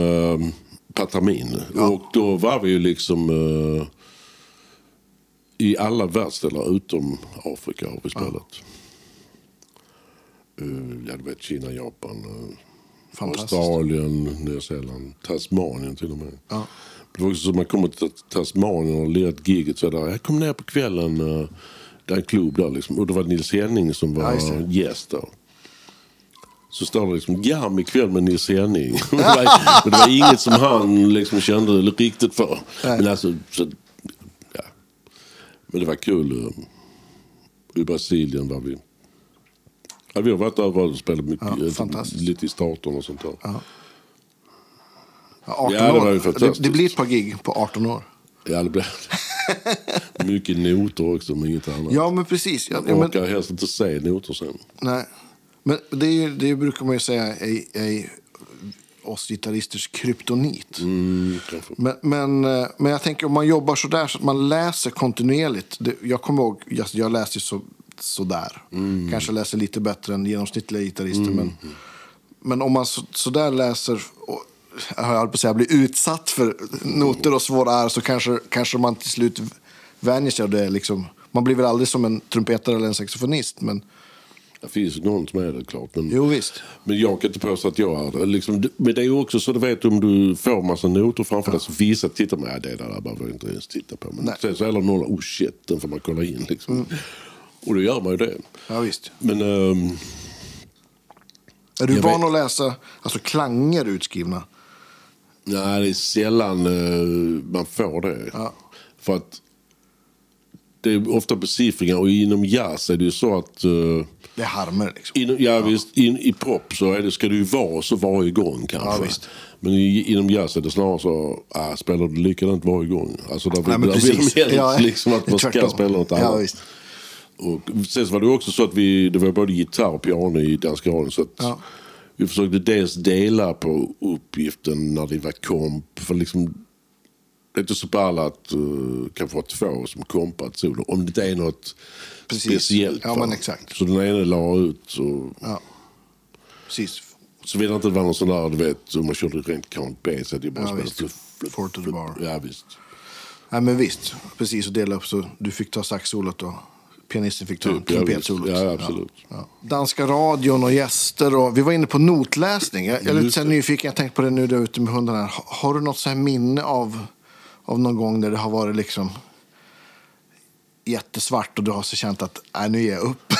Patamin. Ja. Och då var vi ju liksom i alla världsdelar utom Afrika har vi spelat. Jag vet, Kina, Japan, Australien, Nya Zeeland, Tasmanien till och med. Ja. Det var också så att man kommer till Tasmanien och led giget så där. Jag kom ner på kvällen, det är en klubb där liksom. Och det var Nils Henning som var gäst där. Så står det liksom jam ikväll med Nils Henning. det var inget som han liksom kände riktigt för. Nej. Men alltså, så, ja. Men det var kul. I Brasilien var vi. Ja, vi har varit där och spelat mycket, lite i starten och sånt där. Ja. Ja, 18 år. Det var ju fantastiskt. Det blir ett par gig på 18 år. Ja, det blir mycket noter också, men inget annat. Ja, men precis. Man kan helst inte säga noter sen. Nej. Men det brukar man ju säga är oss gitarristers kryptonit. Men jag tänker, om man jobbar så där så att man läser kontinuerligt. Jag kommer ihåg, jag läser så där. Kanske läser lite bättre än genomsnittliga gitarrister. Men om man så där läser och, jag blir utsatt för noter och svåra är, så kanske man till slut vänjer sig av det. Liksom. Man blir väl aldrig som en trumpetare eller en saxofonist, men det finns någon som är det, klart. Men, jo, visst. Men jag kan inte påstå att jag är det. Liksom, men det är ju också så, du vet, om du får massa noter framför dig så visar titta med det där. Jag behöver inte ens titta på. Men sen så är det några, shit, den får man kolla in. Liksom. Och då gör man ju det. Ja, visst. Men är du van att läsa, alltså, klanger utskrivna? Nej, det är sällan man får det. Ja. För att det är ofta besifringar, och inom jazz är det ju så att det är harmer liksom. Visst, i pop så är det, ska det ju vara så varje gång kanske. Ja, visst. Men inom jazz är det snarare så spelar du likadant varje gång. Alltså liksom att man ska spela något annat. Ja, visst. Och sen så var det också så att det var både gitarr och piano i Danska radion, så att vi försökte dels dela på uppgiften när det var komp, för liksom det är inte så ball att kanske ha två som kompat solo, om det är något speciellt. Ja, men exakt. Så den ena la ut så. Ja. Precis. Så vet jag inte, det var någon sån där, du vet, om man körde rent count bass, att det bara spelade fort to the bar. Ja, visst. Ja, men visst. Precis, och dela upp, så du fick ta saxsolot och pianisten fick ta trumpetsolot. Ja, absolut. Ja. Danska radion och gäster, och vi var inne på notläsning. Jag är lite så nyfiken, jag tänkte på det nu där ute med hundarna. Har du något så här minne av någon gång där det har varit liksom jättesvart och du har så känt att nu ger jag upp?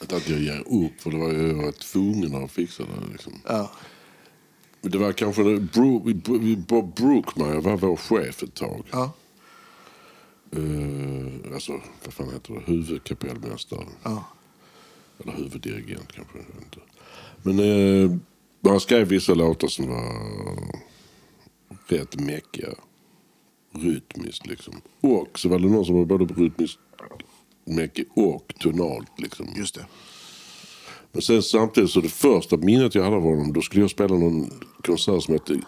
Att jag ger upp, för det var ju tvungen att fixa det liksom. Ja. Men det var kanske Bob Brookmeyer var vår chef ett tag. Ja. Alltså, vad fan heter det? Huvudkapellmästare. Ja. Eller huvuddirigent kanske, inte. Men han skrev vissa låtar som var rätt mäckiga rytmiskt liksom. Och så var det någon som var både rytmiskt mäckig och tonalt liksom. Just det. Men sen samtidigt, så det första minnet jag hade av honom, då skulle jag spela någon konsert som hette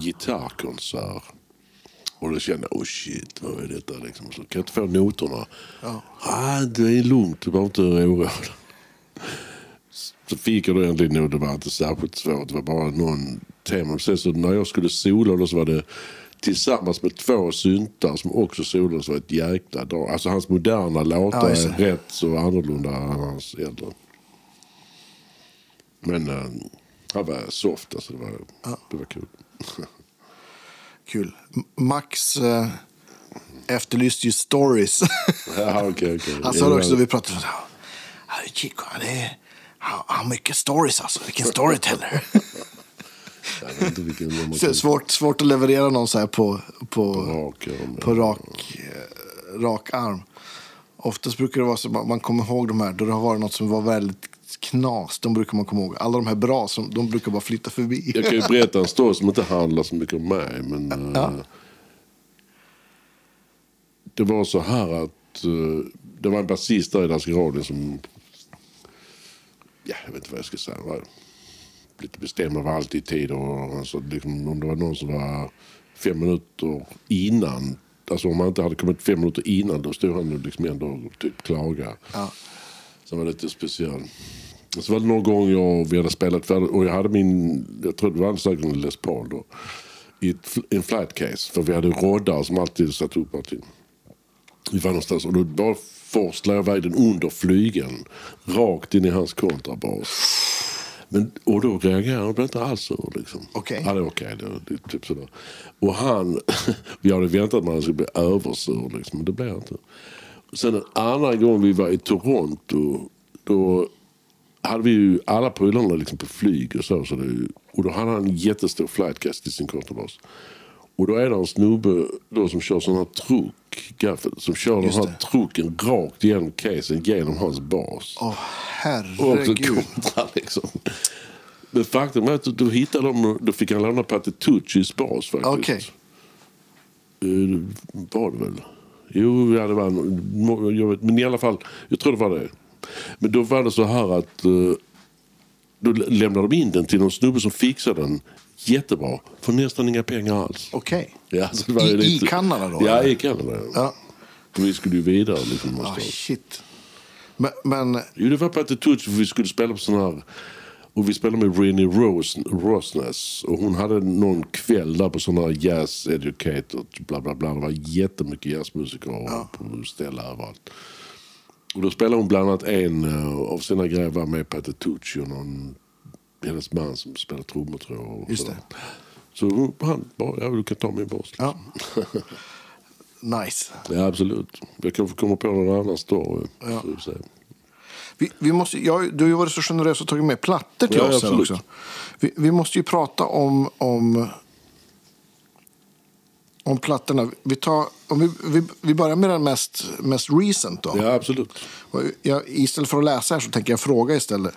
gitarrkonsert. Och då kände jag, shit, vad är detta liksom? Så kan jag inte få noterna. Ja. Det är lugnt, du behöver inte oroa. Så fick jag då egentligen nog, det var inte särskilt svårt. Det var bara någon tema. Sen så när jag skulle sola då, så var det tillsammans med två syntar som också sola, så var ett jäkla dag. Alltså hans moderna låtar är rätt så annorlunda än hans äldre. Men han var soft, alltså det var kul. Kul. Max efterlyste ju stories. Ja, okay. Han sa också, vi pratade om Chico, han har mycket stories alltså. Vilken storyteller. Det är svårt att leverera någon så här på rak arm. Oftast brukar det vara så man kommer ihåg de här då det har varit något som var väldigt knas, de brukar man komma ihåg. Alla de här bra, som de brukar bara flytta förbi. Jag kan ju berätta en story som inte handlar så mycket om mig, men ja. Det var så här att det var en basist där i Danska radion som jag vet inte vad jag ska säga, var lite bestämd över allt i tid och alltså, liksom, om det var någon som var 5 minuter innan, alltså om man inte hade kommit 5 minuter innan då stod han liksom ändå och typ klaga. Ja. Så var det lite speciell. Så var det någon gång vi hade spelat och jag hade jag tror det var säkert en Les Paul då, i en flight case, för vi hade roddar som alltid satt upp allting. Vi var någonstans och då bara forslade jag iväg den under flygen rakt in i hans kontrabas. Men, och då reagerade han inte alls liksom. Okej. Okay. Ja, det var okej, typ sådär. Och han, vi hade väntat att han skulle bli översur liksom, men det blev inte. Sen en annan gång vi var i Toronto, då hade vi ju alla prylarna liksom på flyg och så det, och då hade han en jättestor flightcast i sin kontrabas. Och då är det en snubbe då som kör sån här trucken rakt igenom casen genom hans bas. Åh, herregud. Och så kontra liksom. Men faktum är att då hittade de, då fick han låna Patitucci's bas faktiskt. Okej. Okay. Var det väl? Jo, ja, det var jag vet, men i alla fall, jag tror det var det. Men då var det så här att då lämnade de in den till någon snubbe som fixade den jättebra, för nästan inga pengar alls. Okej. Okay. Ja, så det var i Kanada då? Ja, eller? I Kanada. Ja. Vi skulle ju vidare liksom. Ah, shit. Men... Jo, det var på ett touch, för vi skulle spela på sån här... Och vi spelade med Renée Rosnes. Och hon hade någon kväll där på sån här jazz educated, bla bla bla. Det var jättemycket jazzmusiker på ställa överallt. Och då spelade hon bland annat en av sina grejer var med Patitucci och någon... hennes man som spelar trummor, tror jag. Just det. Så han bara, jag vill kunna ta min bas. Ja. Nice. Ja, absolut. Jag kan få komma på någon annan story. Ja. Vi måste, du har ju varit så generös och tagit med plattor till oss här också. Vi måste ju prata om plattorna. Vi börjar med den mest recent då. Ja, absolut. Istället för att läsa här så tänker jag fråga istället.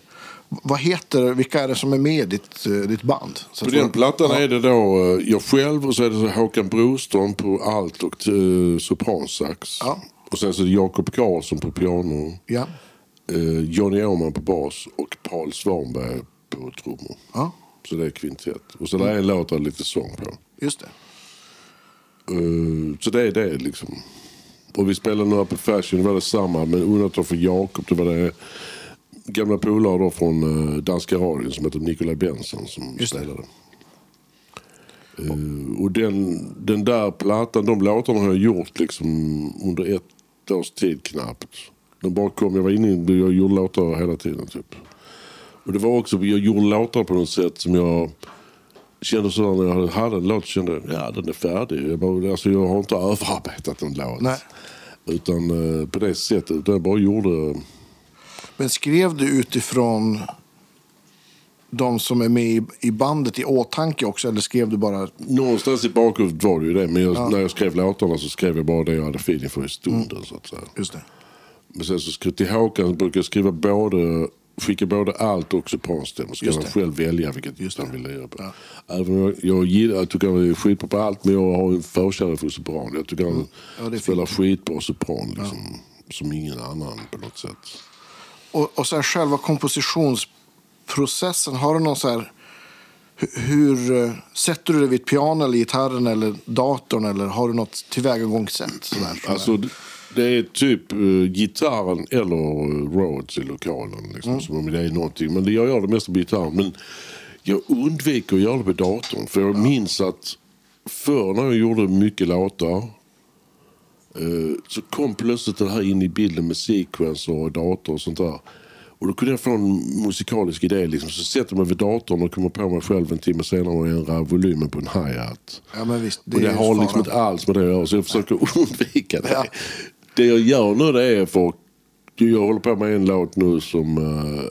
Vad heter, vilka är det som är med i ditt band? Så på den plattan är det då jag själv och så är det så Håkan Broström på alt och sopransax. Ja. Och sen så är det Jakob Karlsson på piano. Ja. Johnny Åman på bas och Paul Svanberg på trummor. Ja. Så det är kvintett. Och så där är en låt där lite sång på. Just det. Så det är det liksom. Och vi spelar några på Fashion, det var det samma. Men undantag för Jakob, det var det... gamla polare då från Danska radion som heter Nikolaj Benson som spelade. Och den där plattan, de låtarna har jag gjort liksom under ett års tid knappt. De bara kom, jag var inne, jag gjorde låtar hela tiden typ. Och det var också, jag gjorde låtar på något sätt som jag kände så när jag hade en låt, kände ja, den är färdig. Jag bara, alltså jag har inte överarbetat en låt. Nej. Utan på det sättet, jag bara gjorde... Men skrev du utifrån de som är med i bandet i åtanke också? Eller skrev du bara... Någonstans i bakgrund var det ju det. Men när jag skrev låtarna så skrev jag bara det jag hade feeling för i stunden. Så att säga. Just det. Men sen så skrev till Håkan brukar jag skriva skicka både allt och sopranstämmer. Så kan han själv välja vilket just han ville göra på. Ja. Även om jag tycker han är skit på allt. Men jag har en förkärlek för sopran. Jag tycker han spelar skit på sopran liksom, som ingen annan på något sätt. Och så här, själva kompositionsprocessen, har du någon så här, hur sätter du det vid piano eller gitarren eller datorn, eller har du något tillvägagångssätt så där? Alltså det är typ gitarren eller Rhodes i lokalen liksom, som om det är någonting, men jag gör det mest på gitarren, men jag undviker att göra det på datorn, för jag minns att förr när jag gjorde mycket låtar så kom plötsligt det här in i bilden med sequencer och dator och sånt där. Och då kunde jag få en musikalisk idé liksom. Så sätter man vid datorn och kommer på mig själv en timme senare och ändrar volymen på en hi-hat. Ja, men visst, det och det har liksom inte alls med det att göra. Så jag försöker undvika det. Ja. Det jag gör nu det är för... Jag håller på med en låt nu som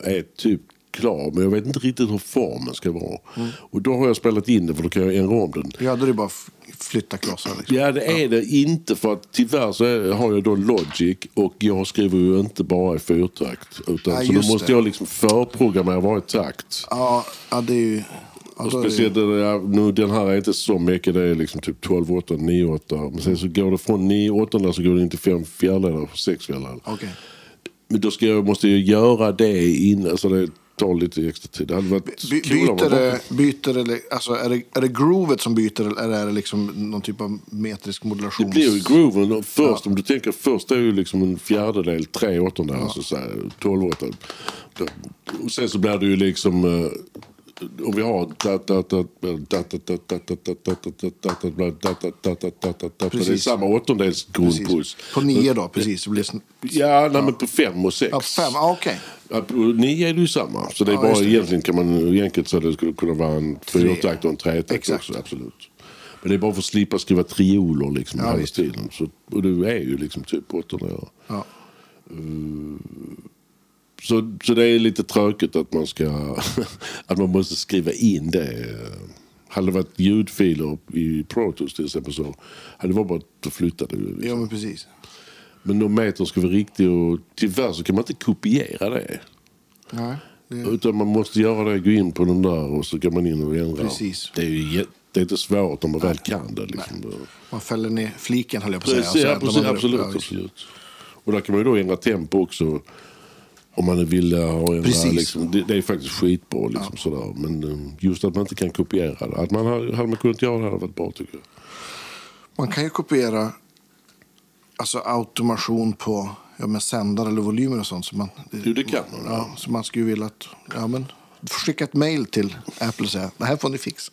är typ klar. Men jag vet inte riktigt hur formen ska vara. Mm. Och då har jag spelat in det för då kan jag ändra om den. Ja, då är det bara flytta klossar liksom. Ja, det är det inte för att tyvärr så har jag då Logic och jag skriver ju inte bara i fyrtakt. Utan ja, så då måste jag liksom förprogrammera varje takt. Ja, ja det är ju... Och speciellt nu, den här är inte så mycket, det är liksom typ 12, 8, 9, 8. Men sen så går det från 9, 8 där så går det inte 5 fjärdedelar och 6 fjärdedelar. Okej. Men då måste jag göra det innan, så det tar lite extra tid. Det hade varit byter det, alltså är det groovet som byter eller är det liksom någon typ av metrisk modulation? Det blir ju grooven först, om du tänker först är ju liksom en fjärdedel, 3 åttondelar, alltså så här, 12 åttondelar. Och sen så blir det ju liksom... Om vi har det är samma åttondels grundpuls. På 9 då, precis. Ja, men på 5 och 6. Ja, 5, okej. 9 är det ju samma. Så det är bara egentligen kan man enkelt så det skulle kunna vara en 4-takt och en 3-takt också, absolut. Men det är bara för att slippa skriva trioler liksom hela tiden. Och det är ju liksom typ 800. Ja. Så det är lite tråkigt att man ska att man måste skriva in det. Hade det varit ljudfiler i Pro Tools till exempel så hade det varit bara att flytta det. Liksom. Ja, men precis. Men de meter ska vara riktigt och tyvärr så kan man inte kopiera det. Nej. Det... Utan man måste göra det, gå in på den där och så kan man in och ändra. Precis. Det är ju inte svårt om man väl kan det. Liksom. Man fäller ner fliken, höll jag på att säga. Ja, precis, absolut. Och där kan man ju då ändra tempo också. Om man vill ha en där, liksom, det är faktiskt skitbra liksom, sådär. Men just att man inte kan kopiera det. Att man hade man kunnat göra det hade varit bra tycker jag. Man kan ju kopiera alltså automation på sändare eller volymer och sånt. Så man, det kan man. Ja, så man skulle vilja att skicka ett mail till Apple och säga det här får ni fixa.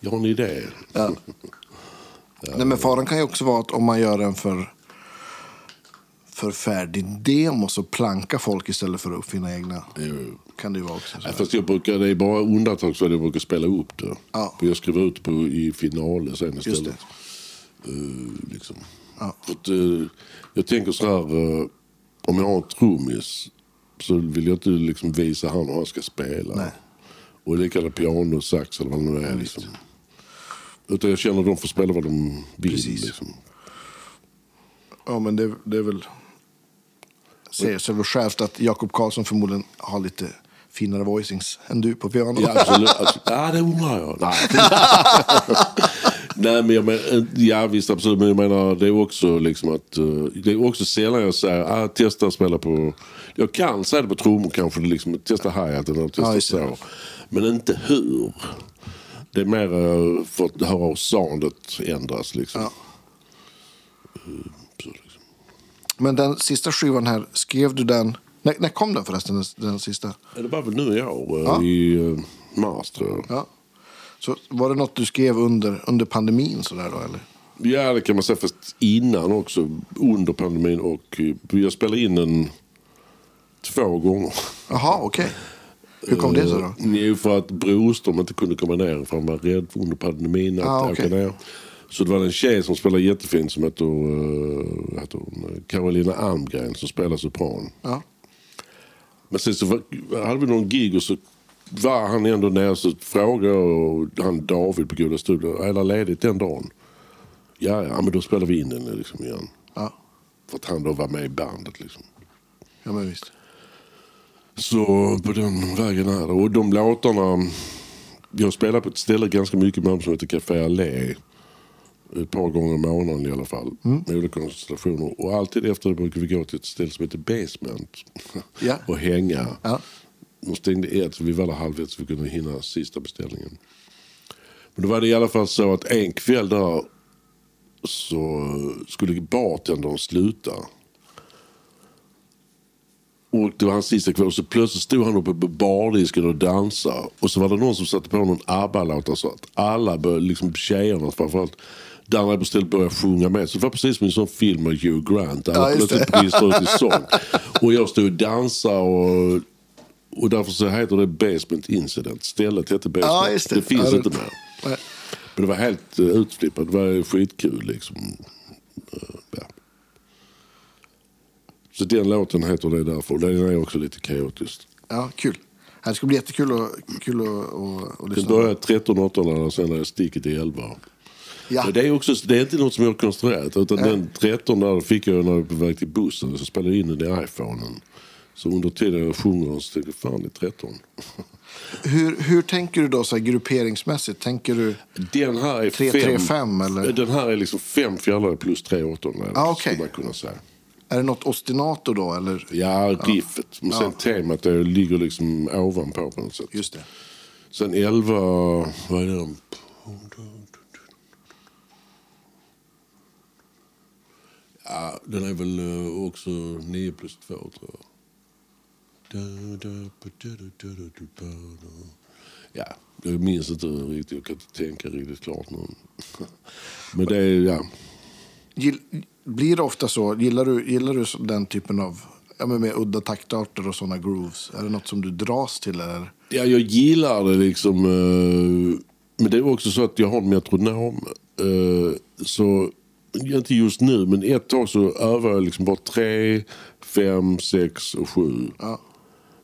Jag har en idé. Ja. Nej, men faran kan ju också vara att om man gör den för färdig demo så planka folk istället för att uppfinna egna. Kan det ju vara också. Fast det är bara undantag så jag brukar spela upp det. Ja. Jag skriver ut på i finalen sen istället. Liksom. Ja. Jag tänker så här, om jag har en trummis så vill jag inte liksom visa han hur han ska spela. Nej. Och likadant piano, sax eller vad det nu är. Liksom. Utan jag känner att de får spela vad de vill. Precis. Liksom. Ja, men det är väl... Så är det självt att Jakob Karlsson förmodligen har lite finare voicings än du på piano. Ja, absolut. Ja, det undrar jag. Nej, men jag menar... Ja, visst, absolut. Men jag menar, det är också liksom att... Det är också sällan jag säger... testa att spela på... Jag kan säga det på trummor kanske. Liksom, testa hi-hat eller testa så. Men inte hur. Det är mer för att höra hur soundet ändras, liksom. Ja. Men den sista skivan här, skrev du den... När kom den förresten, den sista? Det var väl nu i år, i mars tror jag. Ja. Så var det något du skrev under pandemin sådär då, eller? Ja, det kan man säga, fast innan också, under pandemin. Och jag spelade in den 2 gånger. Jaha, okej. Hur kom det så då? Nej, för att Broström inte kunde komma ner, för han var rädd under pandemin att åka ner. Så det var en tjej som spelade jättefint som heter Carolina Almgren som spelade sopran. Ja. Men sen så hade vi någon gig och så var han ändå nere så frågade och han David på Goda Studion eller ledigt den dagen. Ja, men då spelade vi in den liksom igen. Ja. För att han då var med i bandet liksom. Ja, men visst. Så på den vägen här. Och de låtarna... Jag spelade på ett ställe ganska mycket med dem som heter Café Allé. Ett par gånger i månaden i alla fall. Med olika konstellationer. Och alltid efter det brukar vi gå till ett ställe som heter Bassman. Ja. Och hänga. Ja. De stängde ett så vi var där halv ett så vi kunde hinna sista beställningen. Men då var det i alla fall så att en kväll där så skulle bartendern sluta. Och det var hans sista kväll och så plötsligt stod han uppe på bardisken och dansade. Och så var det någon som satte på någon ABBA-låt och så att alla, liksom tjejerna framförallt där han beställde började sjunga med. Så det var precis som en sån film med Hugh Grant. Han hade plötsligt pristrat i sång. Och jag stod och dansade och därför så heter det Basement Incident. Stället heter Basement. Ja, just det. Det finns inte mer. Nej. Men det var helt utflippat. Det var skitkul liksom. Ja. Så den låten heter det därför. Den är också lite kaotiskt. Ja, kul. Det skulle bli jättekul och lyssna. Den började 13-8 och sen är sticket i 11. Ja. Det är också, det är inte något som jag har konstruerat utan den 13 fick jag när jag var på väg till bussen så spelade jag in den i iPhonen. Så under tiden jag sjunger och ställer fan i 13. Hur tänker du då så här grupperingsmässigt? Tänker du den här är 3-3-5 eller? Den här är liksom 5 fjärdar plus 3-8. Ah, okay. Skulle man kunna säga. Är det något ostinato då? Eller? Ja, riffet. Ja. Men sen temat det ligger liksom ovanpå på något sätt. Just det. Sen 11, vad är det? Ja, den är väl också 9 plus 2 tror jag. Ja, jag minns inte riktigt. Jag kan inte tänka riktigt klart någon. Men det är, ja. Blir det ofta så? Gillar du den typen av med udda taktarter och såna grooves? Är det något som du dras till? Eller? Ja, jag gillar det liksom. Men det är också så att jag har en metronom. Så inte just nu, men ett tag så övar jag liksom bara 3, 5, 6 och 7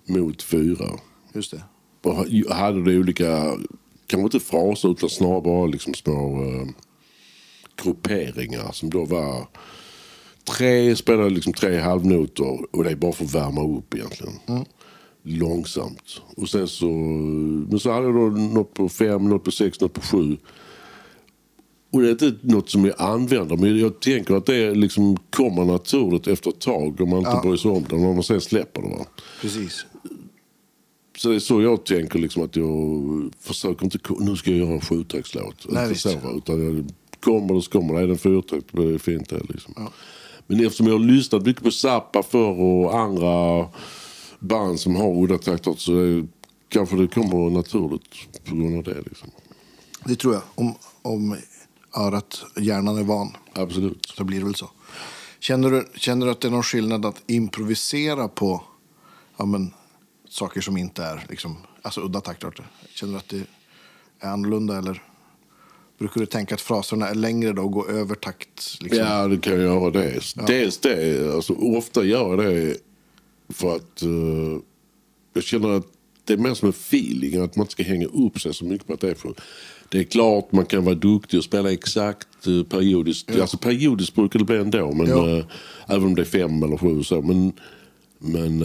mot 4. Just det. Och hade det olika, kanske inte fraser utan snarare bara liksom små grupperingar som då var 3 spelade liksom 3 halvnoter och det är bara för att värma upp egentligen. Mm. Långsamt. Och sen så men så hade jag då något på 5, något på 6, något på 7. Och det är inte något som jag använder, men jag tänker att det liksom kommer naturligt efter ett tag om man inte bryr sig om det, om man sen släpper det. Va? Precis. Så det är så jag tänker liksom att jag försöker inte, nu ska jag göra en 7-taktslåt. Nej, inte så, utan jag kommer, det är en 4-takt, det är fint det liksom. Ja. Men eftersom jag har lyssnat mycket på Zappa förr och andra band som har udda takter så det, kanske det kommer naturligt på grund av det liksom. Det tror jag, om örat, hjärnan är van. Absolut. Så blir det väl så. Känner du att det är någon skillnad att improvisera på saker som inte är liksom, alltså udda taktarter? Känner du att det är annorlunda eller brukar du tänka att fraserna är längre då och gå över takt? Liksom? Ja, det kan jag göra det. Ja. Dels det, alltså, ofta gör jag det för att jag känner att det är mer som en feeling att man ska hänga upp sig så mycket på att det är för. Det är klart man kan vara duktig och spela exakt periodiskt. Ja. Alltså periodiskt brukar det bli ändå. Men, ja. Även om det är 5 eller 7 så. Men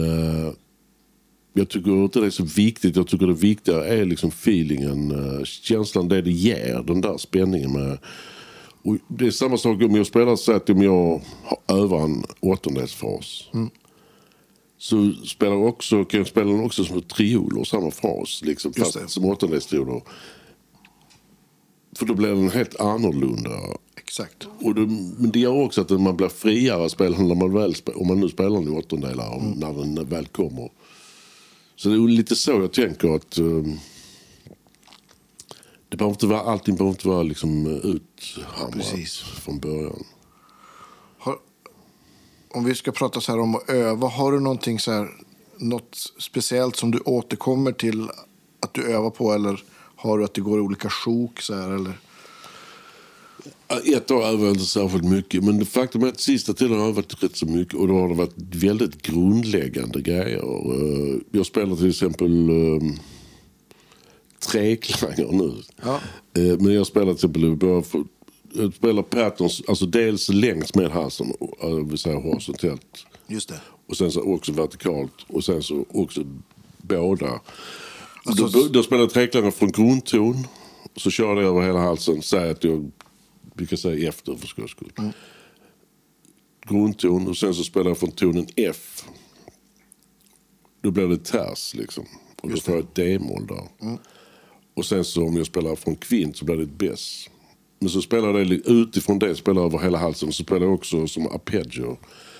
jag tycker inte det är så viktigt. Jag tycker det viktiga är liksom feelingen. Känslan det ger. Den där spänningen. Med. Och det är samma sak om jag spelar så att om jag övar en 8-delsfras. Mm. Så kan jag spela den också som trioler. Samma fras. Liksom, fast som 8-delstrioler. För då blir den helt annorlunda. Exakt. Och men det gör också att man blir friare att spela när man väl om man nu spelar den i 8-delar när den väl kommer. Så det är lite så jag tänker att det behöver inte vara, allting behöver inte vara liksom uthamrat. Precis. Från början. Om vi ska prata så här om att öva, har du någonting så här, något speciellt som du återkommer till att du övar på eller har du att det går i olika sjok så här eller? Ett år övar jag inte särskilt mycket. Men faktum är att sista tiden har jag varit rätt så mycket. Och då har det varit väldigt grundläggande grejer. Jag spelar till exempel treklanger nu. Ja. Men jag spelar till exempel patterns, alltså dels längs med halsen, vill säga horisontellt. Just det. Och sen så också vertikalt. Och sen så också båda. Alltså, då spelar jag treklanger från grundton. Så kör jag över hela halsen. Säg att jag brukar säga efter för skojs skull. Mm. Grundton. Och sen så spelar jag från tonen F. Då blir det ters liksom. Och då får jag ett d-moll där. Mm. Och sen så om jag spelar från kvint så blir det ett bäs. Men så spelar jag utifrån det. Spelar över hela halsen. Så spelar jag också som arpeggio.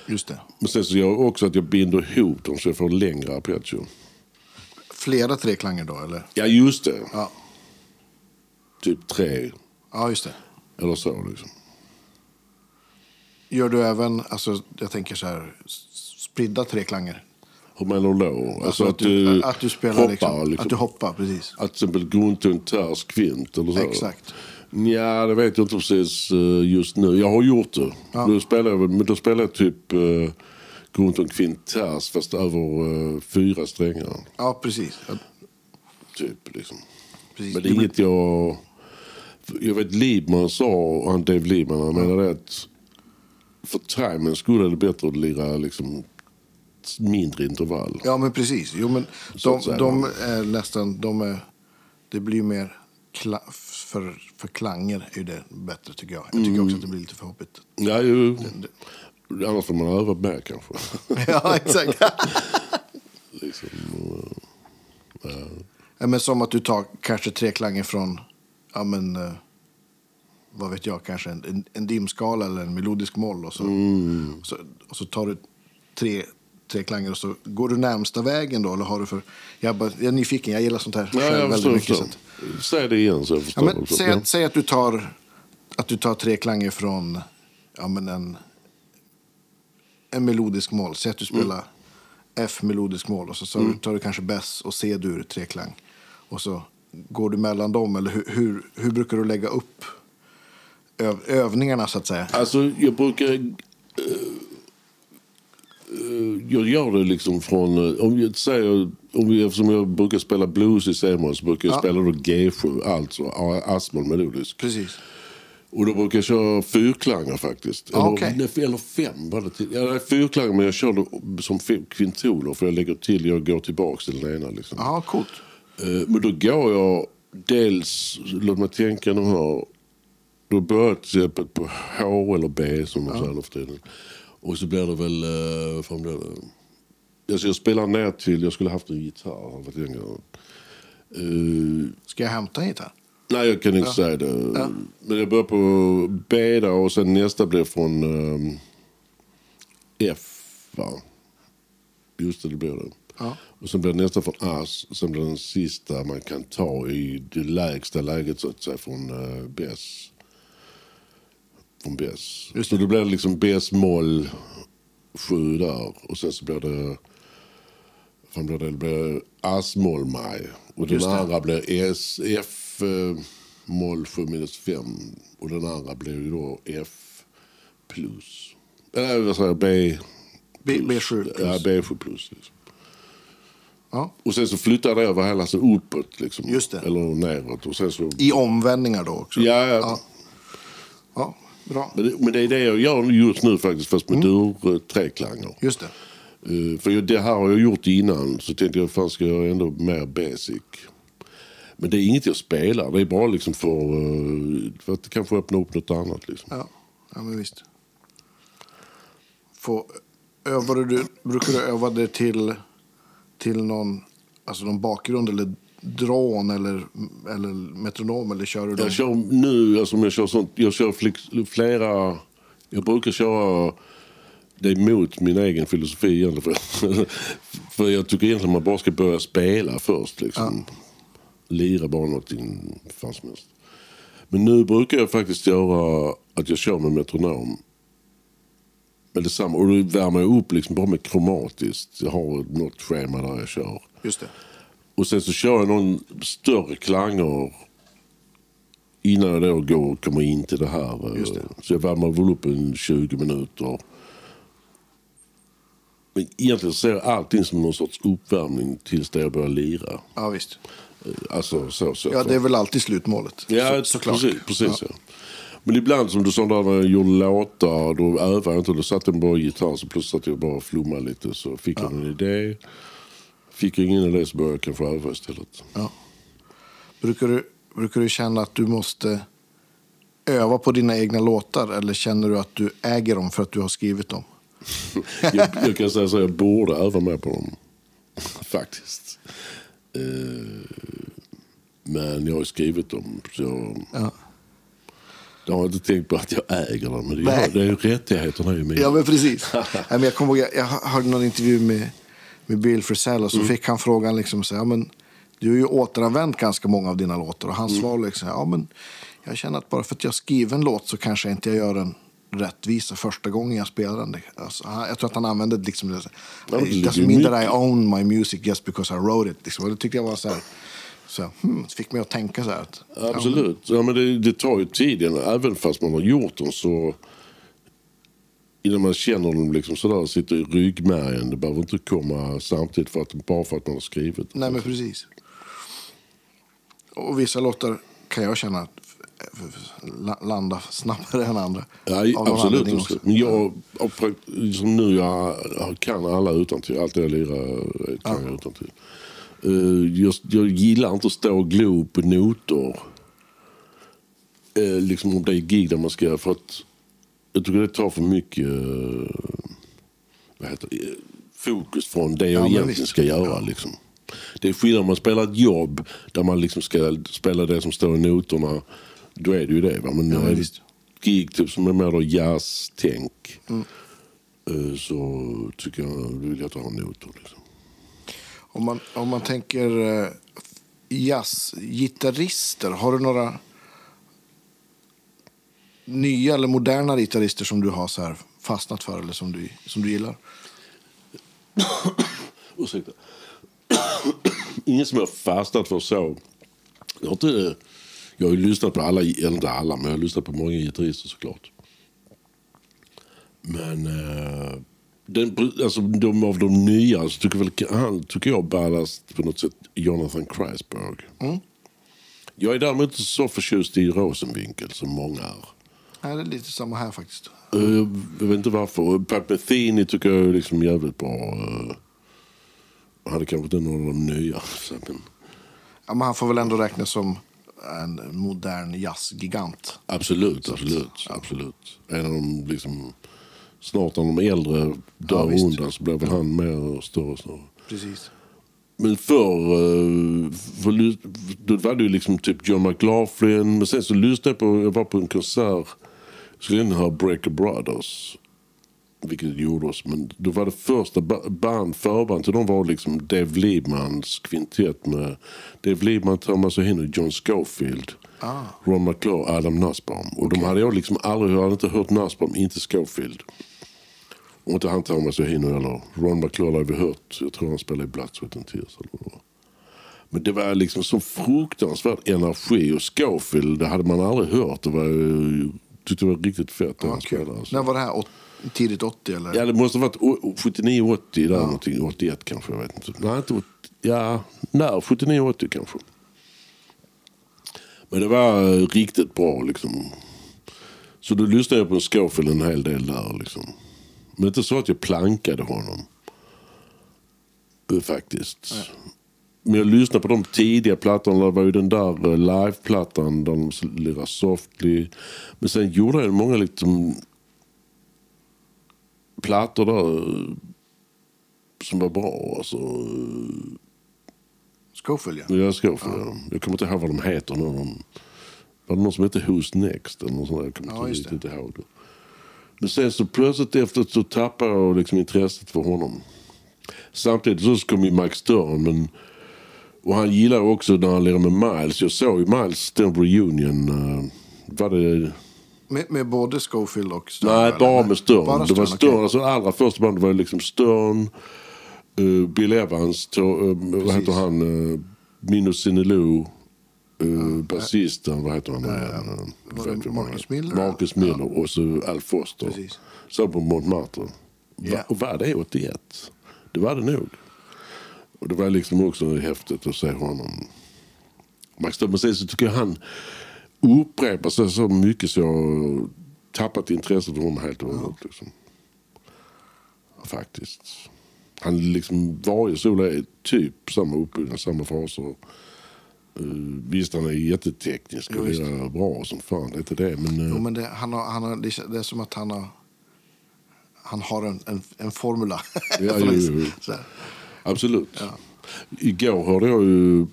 Just det. Men sen så gör jag också att jag binder ihop dem. Så jag får längre arpeggio. Flera treklanger då, eller? Ja, just det. Ja. Typ 3. Ja, just det. Eller så liksom. Gör du även, alltså jag tänker så här, spridda treklanger? Hur menar du då? Alltså att du spelar hoppar, liksom. Att du hoppar, precis. Att till exempel grundton, ters, kvint eller så. Exakt. Ja, det vet jag inte precis just nu. Jag har gjort det. Ja. Då spelar jag typ grundton, kvint, ters, fast över 4 strängar. Ja, precis. Typ liksom. Precis. Men det är inget jag vet Liebman sa, han Dave Liebman, han menade att för timens skull är det bättre att lira liksom mindre intervall. Ja, men precis. Jo, men de är nästan, det blir ju mer för klanger är det bättre tycker jag. Jag tycker också att det blir lite för hoppigt. Ja, ju. Annars får man öva med kanske. Ja, exakt. liksom, ja. Men som att du tar kanske 3 klanger från, ja men vad vet jag, kanske en dimskala eller en melodisk moll och så. Mm. Och så tar du 3 klanger och så går du närmsta vägen då, eller har du för jag är nyfiken, jag gillar sånt här. Nej, jag väldigt mycket sånt. Säg det igen så jag förstår. Ja, men, säg att du tar 3 klanger från ja men en melodisk moll. Säg att du spelar F melodisk moll och så tar du kanske bass och C-dur 3 klang. Och så går du mellan dem, eller hur brukar du lägga upp övningarna så att säga? Alltså jag brukar jag gör det liksom från eftersom jag brukar spela blues i C-moll så brukar jag spela då G7, alltså asmol melodisk. Precis. Och då brukar jag köra 4 klanger faktiskt. Okay. Eller 5 var det till. Ja, det är 4 klanger, men jag kör då som kvintoler, för jag lägger till, jag går tillbaka till den ena liksom. Ja, coolt. Men då går jag dels, låt mig tänka nu här, då börjar jag till exempel på H eller B som man säger för tiden. Och så blir det väl alltså jag spelar ner till, jag skulle haft en gitarr. Ska jag hämta en gitarr? Nej, jag kan inte säga det. Ja. Men jag börjar på B där, och sen nästa blir från F, va? Just det blir det. Ja. Och sen blir det nästa från A, och sen blir den sista man kan ta i det lägsta läget så att säga från Bs. Just det. Så då blir det liksom Bs moll 7 där, och sen så blir det As-moll maj, och den andra blir F-moll 7-5, och den andra blir ju då F plus, eller vad säger B7 plus. Ja, B7 plus liksom. Ja. Och sen så flyttar det över hela så uppåt liksom. Just det. Eller neråt, och sen så i omvändningar då också. Ja. Bra. Men det är det jag gör just nu faktiskt, fast med dur-treklanger. Just det. För det här har jag gjort innan, så tänkte jag fan ska jag ändå mer basic. Men det är inget jag spelar, det är bara liksom för att kanske öppna upp något annat liksom. Ja, men visst. Brukar du öva det till någon, alltså någon bakgrund eller drån eller metronom, eller kör du det? Jag kör nu, alltså jag kör sånt, jag kör flera, jag brukar köra det emot min egen filosofi egentligen, för jag tycker egentligen man bara ska börja spela först liksom. Ja. Lira bara någonting fan som helst. Men nu brukar jag faktiskt göra att jag kör med metronom. Men det samma, och då värmer jag upp liksom bara med kromatiskt. Jag har något schema där jag kör. Just det. Och sen så kör jag någon större klanger innan jag då kommer in till det här. Just det. Så jag värmer väl upp en 20 minuter. Men egentligen ser jag allting som någon sorts uppvärmning tills det jag börjar lira. Ja, visst. Alltså, så. Ja, det är väl alltid slutmålet. Ja, såklart. Precis. Ja. Men ibland, som du sa när jag gjorde låtar, då övade jag inte. Då satt jag bara gitarr, så plus att jag bara flummade lite. Så fick jag en idé. Fick jag ingen idé så började jag kanske öva istället. Ja. Brukar du känna att du måste öva på dina egna låtar? Eller känner du att du äger dem för att du har skrivit dem? jag kan säga så, jag borde öva mer på dem. Faktiskt. Men jag har skrivit dem. Så jag har inte tänkt på att jag äger dem. Men det är ju rättigheterna ju med. Ja, men precis. Men jag kommer ihåg, jag hörde någon intervju med Bill Frisell, och så fick han frågan liksom, så, men du har ju återanvänt ganska många av dina låtar. Och han svarade liksom, ja men jag känner att bara för att jag skriver en låt så kanske inte jag gör den rättvisa första gången jag spelar den. Alltså, jag tror att han använde liksom det. It doesn't mean that I own my music just because I wrote it. Liksom. Och det tyckte jag var så här. Så fick mig att tänka så här. Att, absolut. Ja, men det tar ju tiden. Även fast man har gjort den så... Innan man känner dem liksom sådär, sitter i ryggmärgen. Det behöver inte komma samtidigt för att, bara för att man har skrivit. Nej, men precis. Och vissa låtar kan jag känna att landa snabbare än andra. Ja, absolut. Men jag, som nu, jag kan alla utantill. Allt jag lirar kan jag utantill. Jag gillar inte att stå och glo på noter. Liksom om det är gig där man ska... För att jag tycker det tar för mycket fokus från det jag egentligen ska göra. Liksom. Det är skillnad om man spelar ett jobb där man liksom ska spela det som står i noterna. Då är det ju det. Va? Men när det är gig typ, som är mer då jazz-tänk så tycker jag vill jag ta noter. Liksom. Om man tänker jazzgitarrister, har du några... nya eller moderna gitarrister som du har så här fastnat för eller som du gillar? Ursäkta. Ingen som jag fastnat för så. Jag har ju lyssnat på alla, men jag har lyssnat på många gitarrister såklart. Men alltså, de av de nya så tycker jag ballast på något sätt Jonathan Kreisberg. Mm. Jag är därmed inte så förtjust i Rosenvinkel som många är. Nej, det är lite samma här faktiskt. Jag vet inte varför. Pat Metheny tycker jag är liksom jävligt bra. Han hade kanske inte någon av de nya. Men... Ja, men han får väl ändå räknas som en modern jazzgigant. Absolut, absolut, absolut. En av de liksom... Snart när de äldre dör undan så blir väl han mer och större. Precis. Men då var det ju liksom typ John McLaughlin. Men sen så lyssnade jag var på en konsert. Jag skulle inte ha Breaker Brothers. Vilket det gjorde oss. Men då var det första förband. Så de var liksom Dave Liebmans kvintett med Dave Liebman, Thomas och Henry, John Scofield. Ron McClure, Adam Nussbaum. Och de hade jag liksom aldrig hört Nussbaum, inte Scofield. Och inte han Thomas och Henry eller Ron McClure har vi hört. Jag tror han spelade i Blatswet en tirs eller vad. Men det var liksom så fruktansvärt energi. Och Scofield, det hade man aldrig hört. Det var tyckte det var riktigt fett. När var det här? Tidigt 80 eller? Ja, det måste ha varit 79-80 där någonting. 81 kanske, jag vet inte. Nej, inte 80, ja, 79-80 kanske. Men det var riktigt bra liksom. Så då lyssnade jag på Scofield en hel del där liksom. Men inte så att jag plankade honom. Faktiskt. Nej. Men jag lyssnade på de tidiga plattorna. Det var ju den där liveplattan där de lirade softly. Men sen gjorde jag många liksom plattor där som var bra. Alltså... Scofield, ja. Ja, Scofield, ja. Jag kommer inte ihåg vad de heter. Var det någon som heter Who's Next? Eller någon sån där? Jag kommer inte ihåg det. Men sen så plötsligt efter så tappade jag liksom intresset för honom. Samtidigt så kom ju Max Stern. Och han gillar också när han lirade med Miles. Jag såg ju Miles den reunion. Var det... Med både Scofield och Stern? Nej, bara med Stern. Bara Stern, det var Stern. Okay. Alltså allra första bandet var liksom Stern. Bill Evans. Vad heter han? Mino Sinelou. Basisten, vad heter han? Marcus Miller och så Al Foster. Precis. Så på Montmartre. Och var det 81? Det var det nog. Och det var liksom också häftigt att se honom. Max Stern, men sen så tycker jag han upprepar sig så mycket så jag tappat intresset för honom helt och hållet liksom. Faktiskt. Han liksom, varje solo är typ samma uppbyggnad, samma faser. Visst, han är jätteteknisk och är bra som fan, det är inte det, men jo, men han har det är som att han har en formula. Ja, ju. Så. Absolut. Ja. Igår hörde jag ju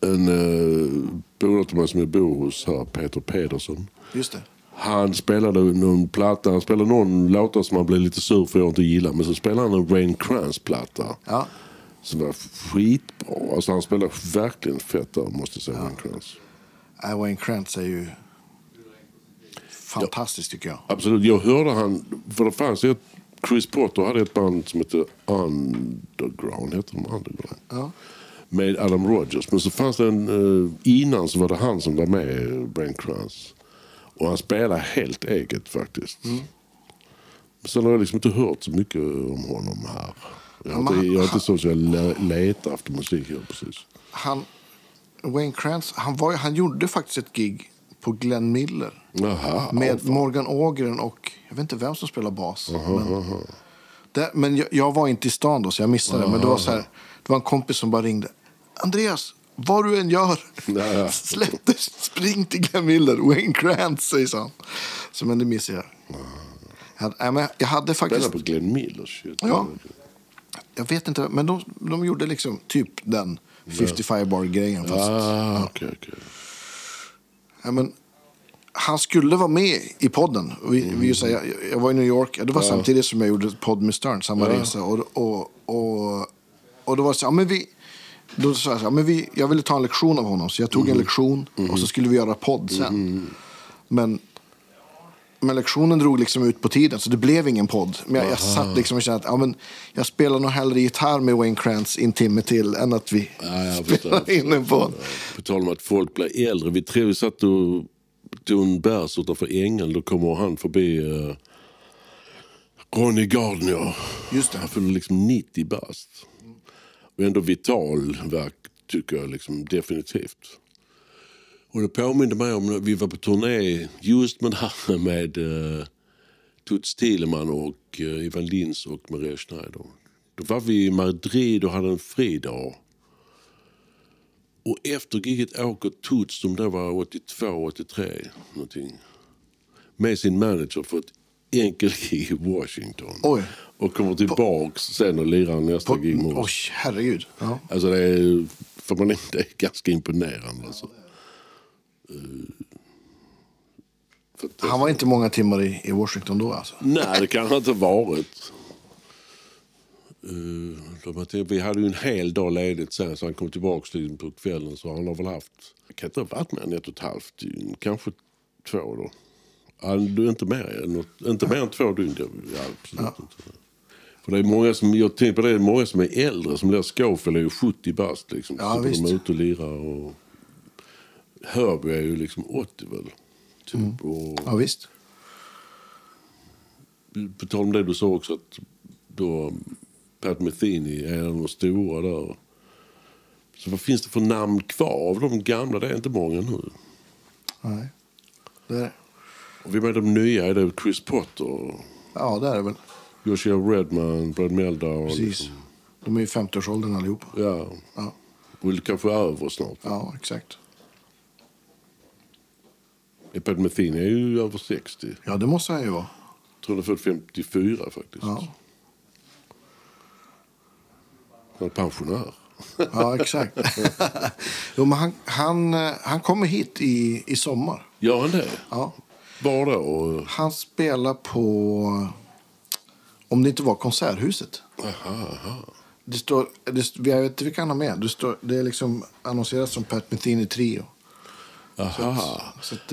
en bolag som jag bor hos här, Peter Pedersen. Just det. Han spelade någon platta, han spelade någon låta som man blev lite sur för jag inte gillar, men så spelade han en Rain Crans-platta. Ja. Som var skitbra. Alltså han spelar verkligen fett där, måste jag säga. Ja. Wayne Krantz är ju fantastiskt, tycker jag. Absolut, jag hörde han, för det fanns ett, Chris Potter hade ett band som hette Underground, heter de Underground? Ja. Med Adam Rogers, men så fanns det en, innan så var det han som var med, Wayne Krantz. Och han spelade helt eget faktiskt. Mm. Sen har jag liksom inte hört så mycket om honom här. Jag har inte så att jag letar efter musik här precis. Wayne Krantz, han gjorde faktiskt ett gig på Glenn Miller. Aha, med alfa. Morgan Ågren och jag vet inte vem som spelar bas. Aha, men aha. Men jag var inte i stan då så jag missade det. Men det var så här, det var en kompis som bara ringde. Andreas, vad du än gör, släpp dig, spring till Glenn Miller. Wayne Krantz, säger han. Så men det missade jag. Jag hade faktiskt... Spelade på Glenn Miller. Ja. Jag vet inte, men de gjorde liksom typ den 55 bar-grejen. Ah, okej. Ja, men han skulle vara med i podden. Jag var i New York. Det var samtidigt som jag gjorde podd med Stern, samma resa. Och då var det så här, jag ville ta en lektion av honom. Så jag tog en lektion och så skulle vi göra podd sen. Men lektionen drog liksom ut på tiden så det blev ingen podd. Men jag satt liksom och kände att jag spelar nog hellre gitarr med Wayne Krantz en timme till än att vi spelar in en podd. På tal om att folk blir äldre. Vi tror så att du tog en bärs utanför Engel. Då kommer han förbi Ronnie Gardner. Just det. Han fyller liksom 90 bärs. Och ändå vital verk tycker jag liksom definitivt. Och det påminner mig om när vi var på turné just med här med Tuts Thielemann och Ivan Lins och Maria Schneider. Då var vi i Madrid och hade en fridag. Och efter giget åker Tuts, som då var 82-83 någonting, med sin manager för ett enkelt gig i Washington. Oj. Och kommer tillbaks sen och lirar nästa gig med oss. Oj, herregud. Ja. Alltså det är ganska imponerande alltså. Han var inte många timmar i Washington då alltså. Nej, det kan han inte ha varit. Vi hade ju en hel dag ledigt sen, så han kom tillbaka på kvällen, så han har väl haft, kan inte ha varit med en 1,5 dygn, kanske 2 då. Du är inte mer än 2 dygn. Ja, absolut inte. För det är många som, jag tänker på det, är många som är äldre som lär Scofield är ju 70 bast liksom. Ja, så visst. De är ute och lirar och Hörby är ju liksom 80 väl typ. Och ja visst. På tal om det du sa också att då Pat Metheny är en av de stora där. Så vad finns det för namn kvar av de gamla? Det är inte många nu. Nej. Det är det. Och vi med de nya är det Chris Potter. Ja, det är det väl. Joshua Redman, Brad Meldau. Precis. Liksom. De är ju 50-årsåldern allihop. Ja. Och kanske över snart. Ja, exakt. Pat Metheny är ju över 60. Ja, det måste han ju vara. Jag tror det var 54 faktiskt. Ja. Han är pensionär. Ja, exakt. Jo, men han kommer hit i sommar. Gör han det? Ja. Var då? Han spelar på, om det inte var Konserthuset. Aha. Det står, jag vet inte vilka han har med. Det är liksom annonserat som Pat Metheny trio. Aha. Så att,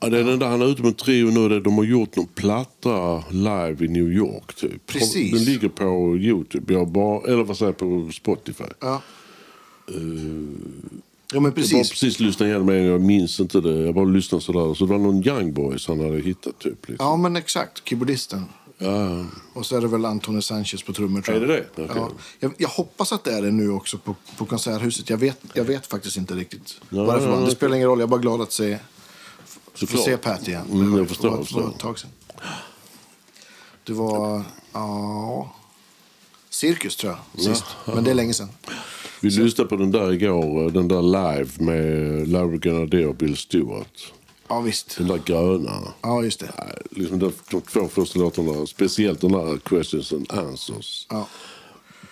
ja, det är den där han är ute med trio nu där de har gjort någon platta live i New York typ. Precis. Den ligger på YouTube på Spotify. Ja. Ja men precis. Jag bara precis lyssnade igen, men jag minns inte det. Jag bara lyssnade sådär. Så det var någon Young Boys han hade hittat typ. Liksom. Ja men exakt, keyboardisten. Ja. Och så är det väl Antonio Sanchez på trummor tror jag. Är det det? Okay. Ja. Jag hoppas att det är det nu också på Konserthuset. Jag vet faktiskt inte riktigt. Ja, varför det spelar ingen roll. Jag är bara glad att få se Pat igen. Jag förstår. Det var Cirkus tror jag sist. Ja. Men det är länge sedan. Vi lyssnade på den där igår. Den där live med Larry Grenadier och Bill Stewart. Ja, visst. Den där gröna. Ja, just det. Nej, liksom de två första låtarna, speciellt den där Questions and Answers. Ja.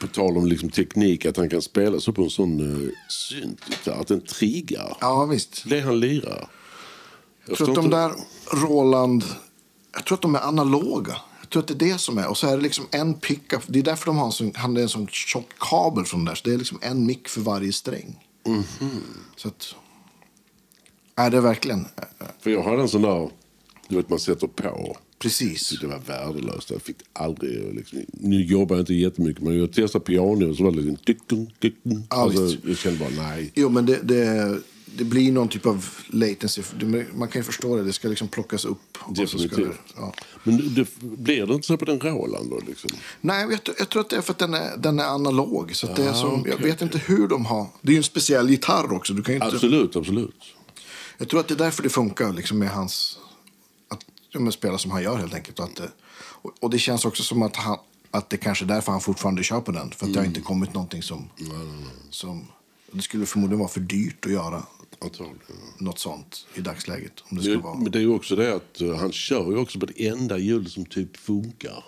På tal om liksom teknik, att han kan spela så på en sån synt, att den triggar. Ja, visst. Det han lirar. Jag tror att de där Roland, jag tror att de är analoga. Jag tror att det är det som är. Och så är det liksom en pickup. Det är därför de har en sån tjock kabel från där. Så det är liksom en mick för varje sträng. Mm-hmm. Så att... Ja, det är verkligen. För jag hade en sån där, du vet, man sätter på. Precis. Det var värdelöst. Jag fick aldrig, liksom, nu jobbar jag inte jättemycket, men jag testade piano och så var det liksom, alltså, jag kände bara nej. Jo, men det blir någon typ av latency. Man kan ju förstå det. Det ska liksom plockas upp. Definitivt. Det, ja. Men det blir det inte så på den Roland då? Liksom? Nej, jag tror att det är för att den är analog. Så att det är som, okay. Jag vet inte hur de har... Det är ju en speciell gitarr också. Du kan ju inte... Absolut, absolut. Jag tror att det är därför det funkar liksom, med hans... Att de spelar som han gör helt enkelt. Och det känns också som att, att det kanske är därför han fortfarande kör på den. För att det har inte kommit någonting som... Nej. Som det skulle förmodligen vara för dyrt att göra. Något sånt i dagsläget om det ska vara. Men det är ju också det att han kör ju också på det enda ljud som typ funkar.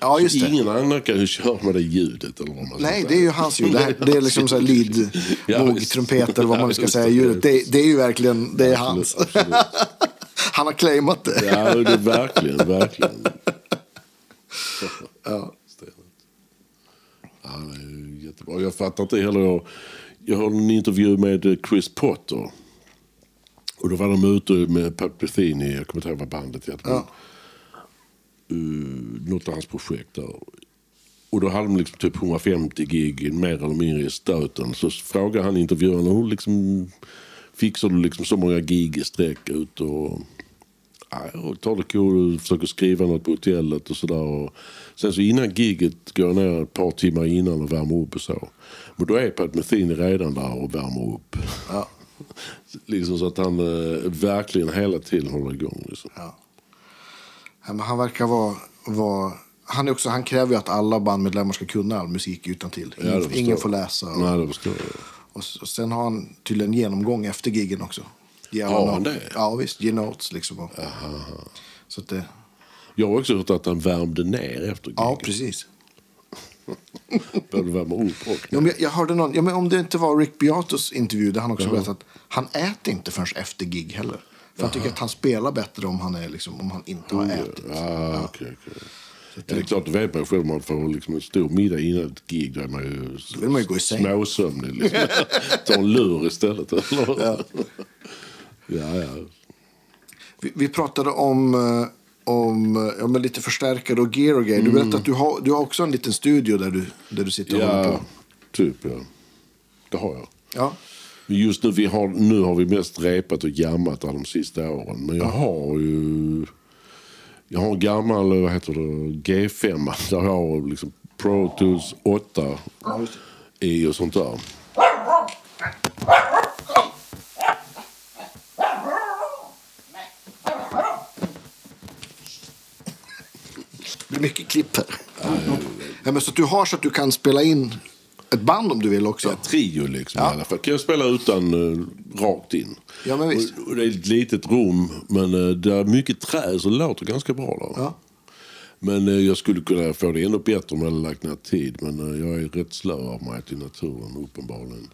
Ja, just det. Ingen annan kan ju köra med det ljudet eller vad man... Nej, det är ju hans ljud. Det är liksom så här lead, vågtrumpet eller vad man ska säga ljudet. Det är ju verkligen, det är hans. Absolut. Han har claimat det. Ja, det är verkligen. Ja. Ja, det är jättebra. Jag fattar inte heller... Jag hörde en intervju med Chris Potter. Och då var de ute med Pat Bethany. Jag kommer inte ihåg vad bandet heter. Ja. Något av hans projekt där. Och då hade de liksom typ 150 gig mer eller mindre i stöten. Så frågade han intervjuaren, hur liksom fixar du liksom så många gig i sträck ut? Och jag tar det cool och försöker skriva något på hotellet och sådär. Och sen så innan giget går jag ner ett par timmar innan och värmer upp och så. Men då är Pat Metheny redan där och värmer upp. Ja. Liksom så att han verkligen hela tiden håller igång. Liksom. Ja. Men han verkar vara... Han kräver ju att alla bandmedlemmar ska kunna all musik utan till. Ja, ingen får läsa. Och, nej, det förstår jag. Och sen har han tydligen genomgång efter gigen också. Har han det? Ja, visst. Genotes liksom. Och, så att det... Jag har också hört att han värmde ner efter gigen. Ja, precis. Jag hörde någon, men om det inte var Rick Beatos intervju där han också berättade att han äter inte förrän efter gig heller. För han tycker att han spelar bättre om han är liksom, om han inte har ätit. Okay. Det är klart, du vet man själv, man får liksom en stor middag innan ett gig där man ju vill man ju gå i säng. Småsömnig liksom. Ta en lur istället. Ja. Vi pratade om lite förstärkare och gear och grejer. Du berättade att du har också en liten studio där du sitter och håller på. Typ, ja. Det har jag. Ja. Just nu, nu har vi mest repat och jammat alla de sista åren. Men jag har ju... Jag har en gammal, vad heter det, G5. Där jag har liksom Pro Tools 8 i och sånt där. Mycket klipp här. Ja, men så att du har så att du kan spela in ett band om du vill också. Ja, trio liksom i alla fall. Kan jag spela utan rakt in. Ja, men visst. Och det är ett litet rum, men det är mycket trä så det låter ganska bra där. Ja. Men jag skulle kunna få det ännu bättre om jag hade lagt ner tid, men jag är rätt slö av mig till naturen uppenbarligen.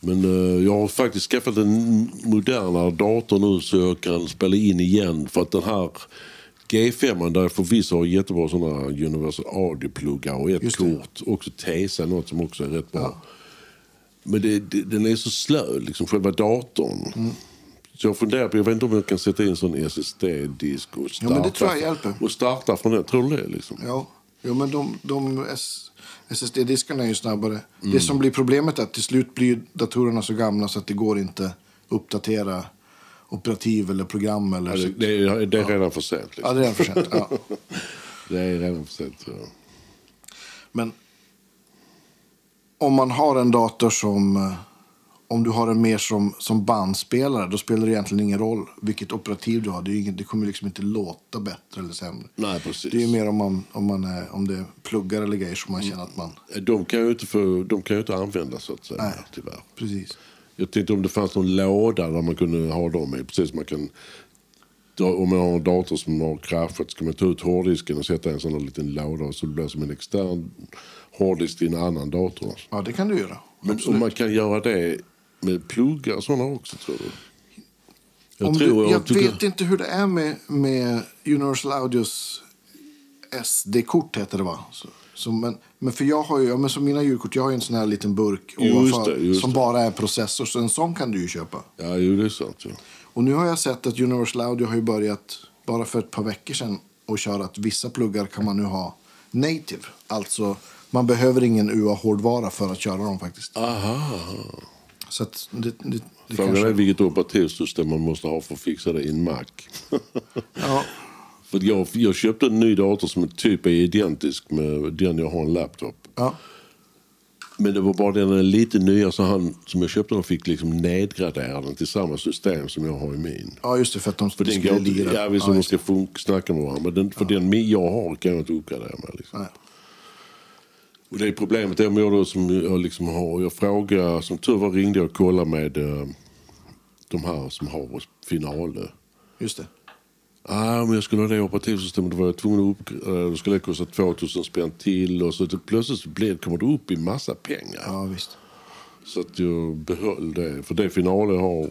Men jag har faktiskt skaffat en modernare dator nu så jag kan spela in igen, för att den här G5 där förvisso har jättebra sådana Universal Audio-pluggar och ett kort, också Tesa, något som också är rätt bra. Ja. Men den är så slö, liksom själva datorn. Så jag funderar på, jag vet inte om jag kan sätta in sån SSD-disk och starta. Ja, men det tror jag hjälper. Och starta från den, tror du det liksom? Ja, men de SSD-diskarna är ju snabbare. Det som blir problemet är att till slut blir datorerna så gamla så att det går inte att uppdatera operativ eller program eller så. Det är redan för sent. Liksom. Ja, det är redan för sent. Ja. Det är redan för sent. Ja. Men om man har en dator som, om du har den mer som bandspelare, då spelar det egentligen ingen roll vilket operativ du har. Det kommer liksom inte låta bättre eller sämre. Nej, precis. Det är mer om det är pluggar eller grejer som man känner att man... De kan ju inte använda så att säga. Nej, tyvärr. Precis. Jag tänkte om det fanns någon låda där man kunde ha dem i. Precis som man kan... Om man har en dator som har kraschat så kan man ta ut hårddisken och sätta en sån här liten låda så det blir som en extern hårddisk i en annan dator. Ja, det kan du göra. Men om man kan göra det med pluggar och sådana också, tror du? Jag vet inte hur det är med Universal Audios SD-kort heter det, va? Så. Så, men för jag har ju, ja, men som mina julkort, jag har ju en sån här liten burk ovanför, som bara är processor, så en sån kan du ju köpa. Ja, ju det är sant. Ja. Och nu har jag sett att Universal Audio har ju börjat, bara för ett par veckor sedan, och köra att vissa pluggar kan man nu ha native. Alltså, man behöver ingen UA-hårdvara för att köra dem faktiskt. Aha. Så att det frågan kanske är vilket operativsystem man måste ha för att fixa det i en Mac. Ja. För jag köpte en ny dator som typ är identisk med den jag har en laptop. Ja. Men det var bara den lite nya, så han som jag köpte och fick liksom nedgradera den till samma system som jag har i min. Ja, just det, för att de ska lira. Ja, visst, de ska snacka med varandra. Men den, för den jag har kan jag inte uppgradera med. Liksom. Nej. Och det är problemet är om jag då, som jag liksom har, jag frågar, som tur var ringde jag och kollade med de här som har finaler. Just det. Men jag skulle ha det operativsystemet, då var jag tvungen att då skulle det kosta 2000 spänn till, och så plötsligt så kommer det upp i massa pengar. Ja, visst. Så att jag behöll det, för det finaler har,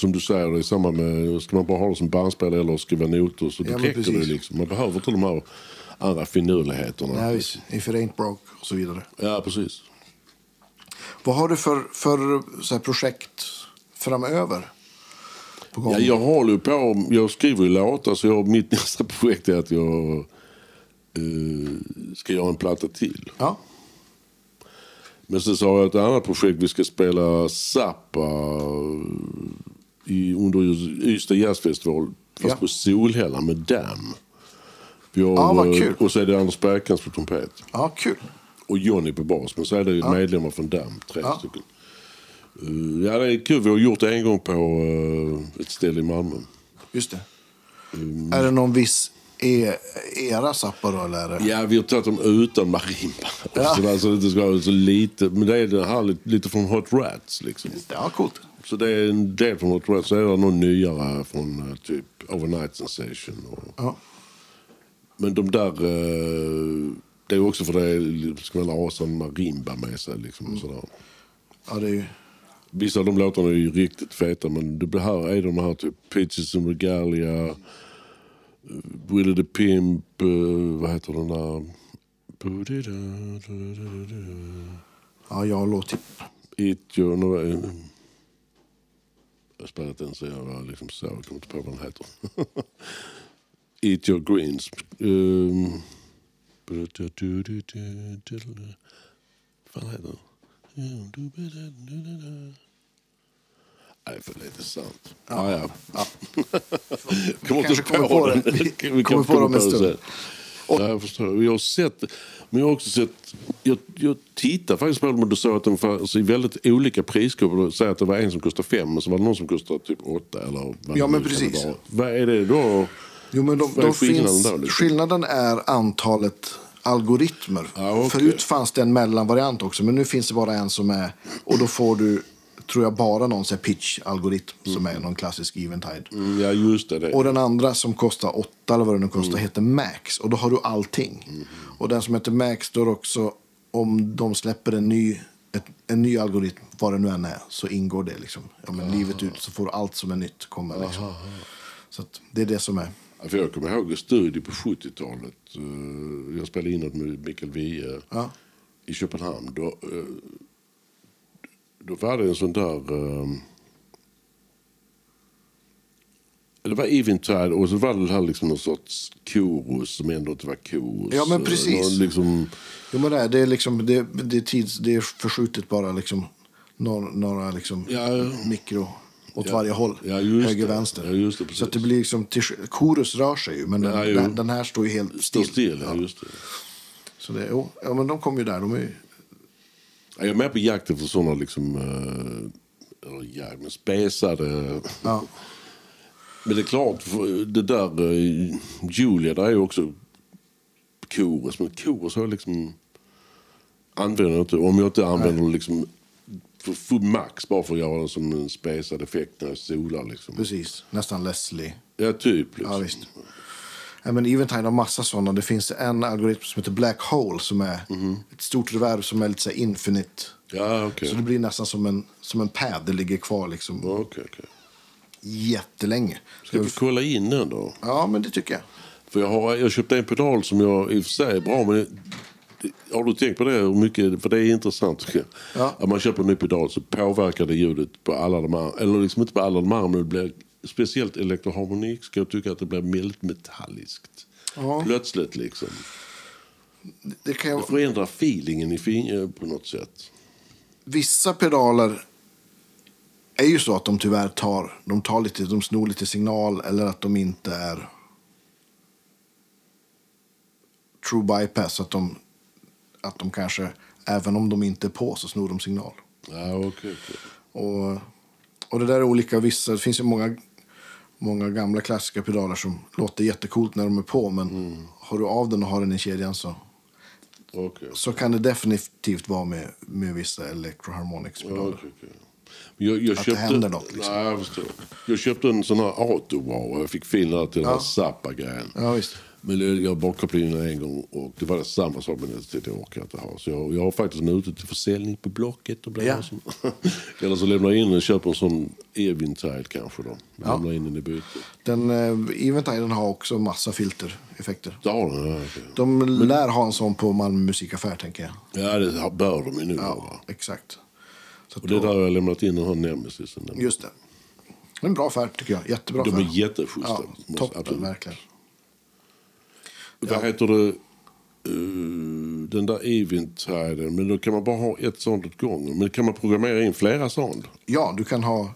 som du säger, det är samma med, ska man bara ha det som bandspelare eller skriva noter, så det räcker det liksom. Man behöver till de här andra finurligheterna. Ja, visst. If it ain't broke och så vidare. Ja, precis. Vad har du för så här projekt framöver? Ja, jag håller på, jag skriver ju låtar, så mitt nästa projekt är att jag ska göra en platta till. Ja. Men sen så har jag ett annat projekt, vi ska spela Zappa under Ystad Jazzfestival, fast på Solhälla med Dam. Vad kul. Och så är det Anders Bergkrantz på trompet. Ja, kul. Och Johnny på bas, men så är det medlemmar från Dam, 3 stycken. Ja, det är kul. Vi har gjort det en gång på ett ställe i Malmö. Just det. Är det någon viss era Zappa då, eller är det? Ja, vi har tagit dem utan marimba. Ja. Så det ska vara så lite. Men det är det här lite från Hot Rats liksom. Ja, coolt. Så det är en del från Hot Rats. Så är det någon nyare från typ Overnight Sensation. Ja. Men de där... det är också för det ska man ha sån marimba med sig liksom och sådär. Ja, det är ju... Vissa av de låtarna är ju riktigt feta, men det här är de här typ Peaches and Regalia, Willie the Pimp, vad heter den där? Ja, jag låter It, you know, jag spelar inte ens, jag liksom så, jag kommer inte på vad den heter. Eat Your Greens. Vad heter den? Nej, för det är sant. Kommer på dem en stund. Jag förstår. Jag har sett, men jag har också sett, jag tittar faktiskt på dem, och då såg att de fanns i väldigt olika priskåpor. Säg att det var en som kostade 5, och så var det någon som kostade typ 8 eller... Ja, men precis. Vad är det då? Jo, men de finns, då, liksom? Skillnaden är antalet algoritmer. Ah, okay. Förut fanns det en mellanvariant också, men nu finns det bara en som är, och då får du, tror jag, bara någon sån pitch-algoritm som är någon klassisk eventide. Ja, just det. Och den andra som kostar 8 eller vad den kostar heter Max, och då har du allting. Och den som heter Max, då också, om de släpper en ny algoritm, vad det nu än är, så ingår det liksom. Ja, men livet ut, så får allt som är nytt komma liksom. Så att det är det som är. För jag kommer ihåg en studie på 70-talet. Jag spelade in något med Mikael Wiehe i Köpenhamn. Då var det en sån där... Det var eventide, och så var det här liksom någon sorts korus som ändå inte var korus. Ja, men precis. Liksom... Jo, men det är liksom... det är förskjutet bara liksom. Några liksom mikro... åt varje håll, höger, vänster. Ja, just det, så att det blir liksom, korus rör sig ju, men den här står ju helt still. Ja, just det. Så det, ja, men de kommer ju där, de är ju... Ja, jag är med på jakten för sådana liksom, men spesade... Ja. Men det är klart, det där Julia, där är ju också korus, men korus har jag liksom använder inte, om jag inte använder liksom för max, bara för att göra den som en spesad effekt när solar liksom. Precis, nästan Leslie. Ja, typ liksom. Ja, visst. Ja, men Eventide har massa sådana. Det finns en algoritm som heter Black Hole, som är ett stort reverb som är lite så infinite. Ja, okay. Så det blir nästan som en pad, det ligger kvar liksom. Ja, okay. Jättelänge. Ska vi kolla in den då? Ja, men det tycker jag. För jag köpte en pedal som jag i och för sig är bra, men har du tänkt på det hur mycket, för det är intressant att man köper en ny pedal så påverkar det ljudet på alla de här, eller liksom inte på alla de här, men det blir speciellt elektroharmonik ska jag tycka att det blir milt metalliskt. Ja. Plötsligt liksom. Det kan jag... det förändrar feelingen i på något sätt. Vissa pedaler är ju så att de tyvärr tar lite, de snor lite signal, eller att de inte är true bypass, att de kanske, även om de inte är på, så snor de signal. Ja, okay. Och det där är olika, vissa, det finns ju många gamla klassiska pedaler som låter jättekult när de är på, men har du av den och har den i kedjan så kan det definitivt vara med vissa electroharmonics pedaler. Okay. Jag köpte något, liksom. Nej, jag köpte en sån här autowar, jag fick finna till den här Zappa-grejen. Ja, visst. Men jag bara kopplade in en gång och det var samma sak, men det orkar jag inte ha. Så jag har faktiskt nu ute till försäljning på Blocket. Och som, eller så lämnar jag in och köper en sån Eventide kanske då. Lämnar in den i bytet. Den Eventiden har också massa filtereffekter. De lär ha en sån på Malmö musikaffär, tänker jag. Ja, det bör de ju nu. Ja, va? Exakt. Så och det där har jag lämnat in och har Nemesis. Just det. Det är en bra affär tycker jag. Jättebra affär. De är jätteschyssta. Ja, toppen, verkligen. Vad heter det? Den där Eventiden. Men då kan man bara ha ett sånt åt gången. Men kan man programmera in flera sånt? Ja, du kan ha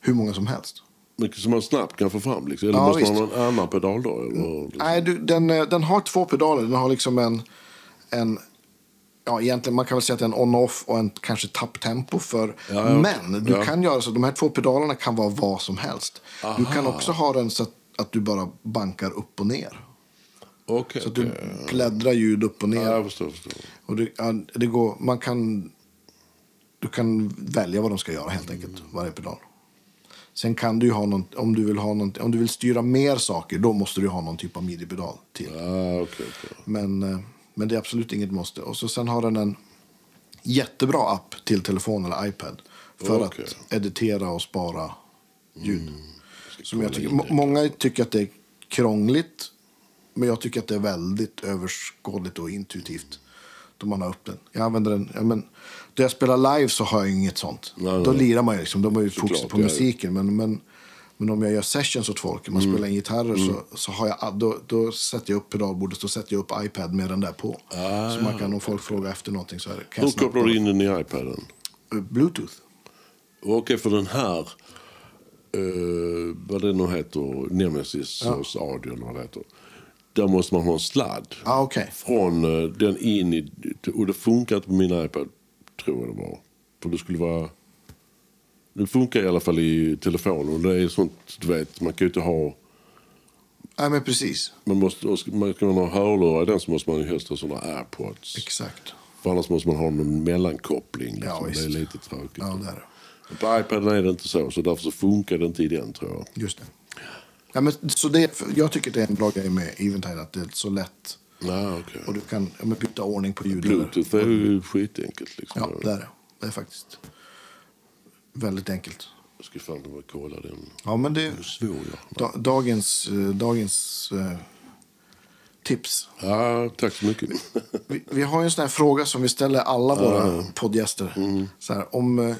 hur många som helst. Men som man snabbt kan få fram liksom. Eller måste man ha en annan pedal då? Eller? Nej, den har två pedaler. Den har liksom en ja, egentligen man kan väl säga att det är en on-off och en kanske tapptempo för... Ja. Men du kan göra så att de här två pedalerna kan vara vad som helst. Aha. Du kan också ha den så att du bara bankar upp och ner. Okay, så att du bläddrar ljud upp och ner. Ja, jag förstår. Och det går, du kan välja vad de ska göra helt enkelt, varje pedal. Sen kan du ju ha någon, om du vill styra mer saker, då måste du ha någon typ av midi-pedal till. Ja, okay. Men det är absolut inget måste. Och så sen har den en jättebra app till telefon eller iPad för att editera och spara ljud. Som jag tycker, många tycker att det är krångligt, men jag tycker att det är väldigt överskådligt och intuitivt då man har upp den. Jag använder den, men då jag spelar live så har jag inget sånt. Nej. Då lirar man ju liksom, då har man ju fokus på musiken, men om jag gör sessions åt folk, man spelar en gitarr, så har jag då sätter jag upp pedalbordet, då sätter jag upp iPad med den där på. Så man kan, om folk frågar efter någonting, så här kan jag kopplar du in den i iPaden? Bluetooth. Okej, för den här vad det nu heter, Nemesis hos audio eller vad det heter. Där måste man ha en sladd. Från den in i, och det funkar inte på min iPad, tror jag det var. För det skulle vara... Det funkar i alla fall i telefonen. Det är sånt, du vet, man kan ju inte ha... Nej, men precis. Ska man ha hörlurar i den, så måste man ju helst ha sådana AirPods. Exakt. För annars måste man ha någon mellankoppling. Liksom. Ja, visst. Det är lite tråkigt. Ja, det är det. På iPaden är det inte så, så därför så funkar det inte i den, tror jag. Just det. Ja, men, så det, jag tycker det är en bra grej med Eventide, att det är så lätt. Ja, okej. Och du kan byta ordning på ljud. Bluetooth är ju skitenkelt. Liksom. Ja, det är det. Det är faktiskt... väldigt enkelt. Jag ska fan bara kolla den. Ja, men det är svår, dagens tips. Ja, tack så mycket. Vi har ju en sån här fråga som vi ställer alla våra poddgäster. Så här, om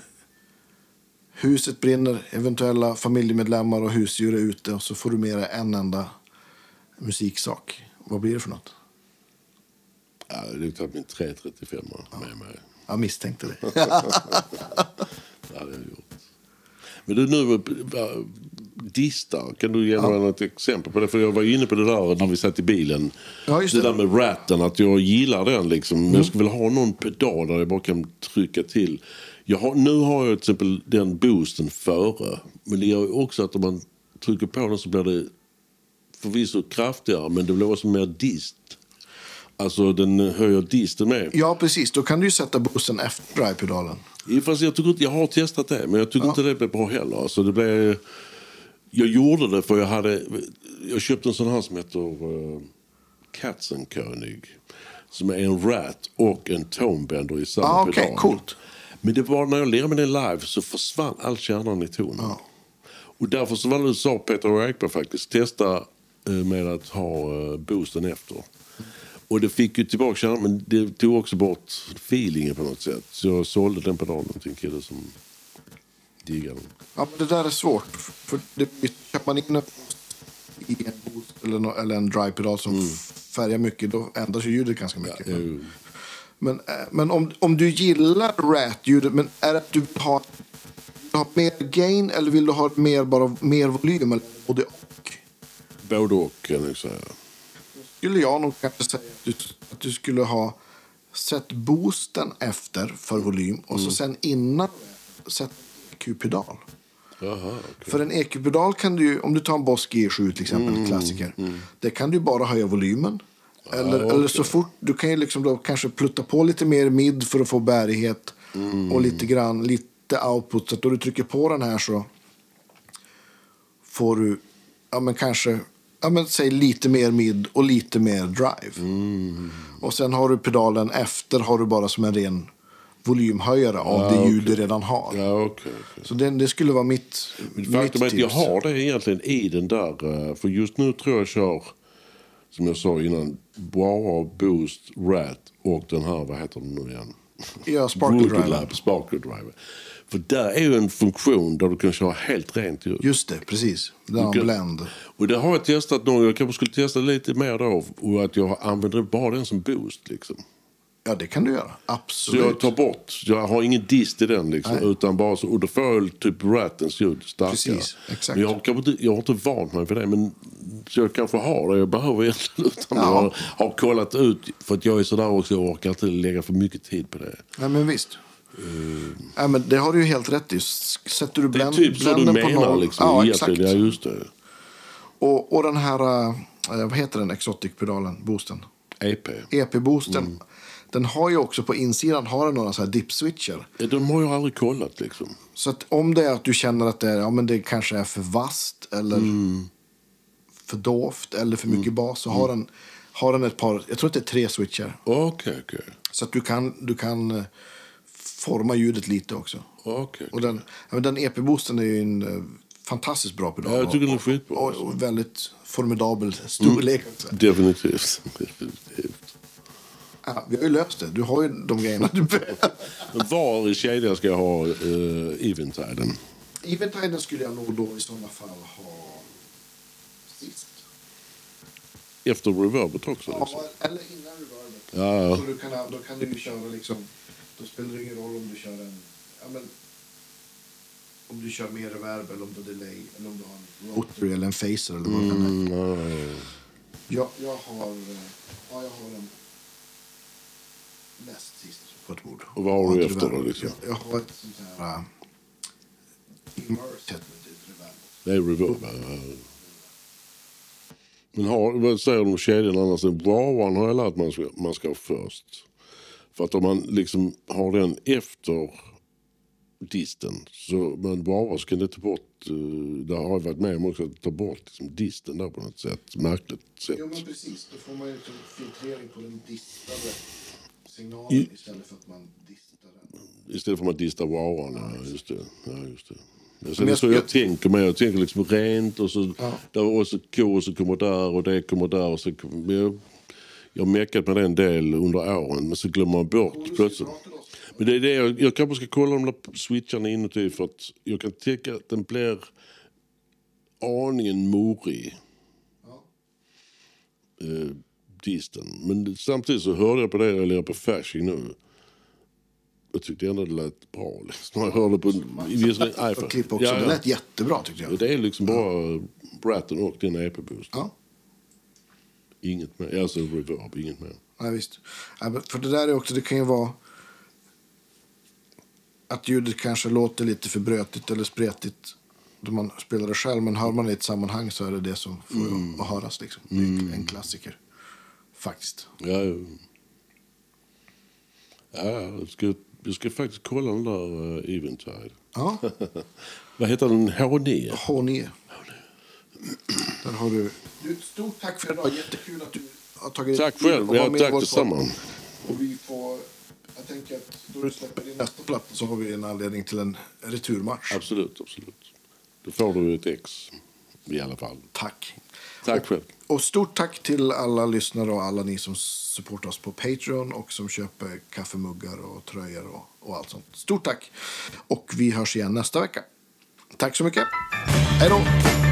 huset brinner, eventuella familjemedlemmar och husdjur är ute, och så får du med dig en enda musiksak. Vad blir det för något? Ja, det tar min 335 med mig. Jag misstänkte det. Ja, det har jag gjort. Men du, nu distar, kan du ge mig något exempel på det? För jag var inne på det där när vi satt i bilen. Ja, just det. Det där med ratten, att jag gillar den liksom. Men jag skulle väl ha någon pedal där jag bara kan trycka till. Nu har jag till exempel den boosten före. Men det gör ju också att om man trycker på den så blir det förvisso kraftigare, men det blir också mer dist. Alltså den höjer disten med. Ja, precis. Då kan du ju sätta boosten efter drive-pedalen. Fast jag tycker inte, jag har testat det, men jag tycker inte det blev bra heller. Alltså det blev, jag gjorde det för jag köpte en sån här som heter Katzenkönig, som är en rat och en tonbender i samma pedal. Okej, coolt. Men det var när jag lirade med den live så försvann all kärnan i tonen. Och därför så var det, sa Peter Ekberg faktiskt, testa med att ha boosten efter. Och det fick ju tillbaka, men det tog också bort feelingen på något sätt. Så jag sålde den pedalen till en kille som diggade den. Ja, men det där är svårt. För det köper man in i en boost eller en dry-pedal som färgar mycket, då ändras ju ljudet ganska mycket. Ja, men om du gillar rat-ljudet, men är det att du vill ha mer gain eller vill du ha mer volym? Eller både och kan jag säga. Skulle jag nog kanske säga att du skulle ha sett boosten efter för volym och så sen innan sett EQ-pedal. Okay. För en EQ-pedal kan du, om du tar en Boss G7 till exempel, klassiker, det kan du bara höja volymen. Eller så fort, du kan ju liksom då kanske plutta på lite mer mid för att få bärighet och lite output. Så att då du trycker på den här så får du säg lite mer mid och lite mer drive. Och sen har du pedalen efter, har du bara som en ren volymhöjare av det ljud du redan har. Ja, okay. Så det skulle vara mitt tips. Jag har det egentligen i den där, för just nu tror jag kör, som jag sa innan, bra boost, rat och den här, vad heter den nu igen? Ja, Sparkle Driver. För där är ju en funktion där du kan köra helt rent ljud. Just det, precis. Det är en blend. Och det har jag testat någon. Jag kanske skulle testa lite mer då. Och att jag använder bara den som boost liksom. Ja, det kan du göra. Absolut. Så jag tar bort. Jag har ingen dist i den liksom. Nej. Utan bara så. Och då får jag typ rattens ljud starkare. Precis, exakt. Men jag har inte vant mig för det. Men så jag kanske har det. Jag behöver egentligen utan jag har kollat ut. För att jag är sådär också. Jag orkar inte lägga för mycket tid på det. Nej, men visst. Ja, men det har du ju helt rätt i. Sätter du blenden på noll liksom, ja, exakt. Ja, just det. Och den här vad heter den exotic-pedalen, boosten? EP-boosten. Den har ju också på insidan har den några så här dip-switcher. De har ju aldrig kollat liksom. Så att om det är att du känner att det är, ja, men det kanske är för vasst eller för dovt eller för mycket bas, så har den ett par, jag tror att det är 3 switcher. Okej. Så att du kan forma ljudet lite också. Okay. Och den EP-boosten är ju en fantastiskt bra pedal. Ja, jag tycker den är skitbra. Och väldigt formidabel storlek. Definitivt. Ja, vi har ju löst det. Du har ju de grejerna du behöver. Var i kedjan ska jag ha Eventiden? Eventiden skulle jag nog då i sådana fall ha sist. Efter reverbet också? Ja, liksom. Eller innan reverbet. Ja. Så då kan du köra liksom. Då spelar det ingen roll om du kör om du kör mer reverb eller om du delay eller om du har en rotary eller en phaser eller vad det kan vara. Jag har en näst sist på ett bord. Och vad har du efter då liksom? Jag har ett sånt här immersive reverb. Det är reverb. Men vad säger de kedjan annars? Wow, har jag lärt mig att man ska ha först. För att om man liksom har den efter disten så men bara ska det ta bort, där har jag varit med om också att ta bort liksom disten där på något sätt, märkligt sätt. Ja, men precis, då får man ju filtrering på den distade signalen istället för att man distar den. Istället för att man distar varan, just det. Jag tänker mig, liksom rent och så där och så kommer där och det kommer där och så jag mäckat med en del under åren, men så glömmer man bort plötsligt. Men det är det jag kanske ska kolla om de switcharna inuti, för att jag kan tänka att den blir aningen morig. Disten. Men samtidigt så hörde jag på det, eller på Farsing nu. Jag tyckte ändå det lät bra. Liksom. Jag hörde på iPhone. Klipp också. Ja. Det lät jättebra tyckte jag. Det är liksom bara Bratten och den EP-boost. Ja. Inget mer. Alltså reverb, inget mer. Nej, visst. Ja, för det där är också, det kan ju vara att ljudet kanske låter lite för brötigt eller spretigt då man spelar det själv, men hör man det i ett sammanhang så är det det som får att höras liksom. Det är en klassiker. Faktiskt. Ja, jag ska faktiskt kolla den där Eventide. Ja. Vad heter den? H9. Där har du stort tack för idag. Jättekul att du har tagit tack dig själv. Jag tackar tillsammans. Och vi får, jag tänker att då du släpper din nästa platta så har vi en anledning till en returmatch. Absolut. Då får du ett ex i alla fall. Tack. Tack själv. Och stort tack till alla lyssnare och alla ni som supportar oss på Patreon och som köper kaffemuggar och tröjor och allt sånt. Stort tack. Och vi hörs igen nästa vecka. Tack så mycket. Hej då.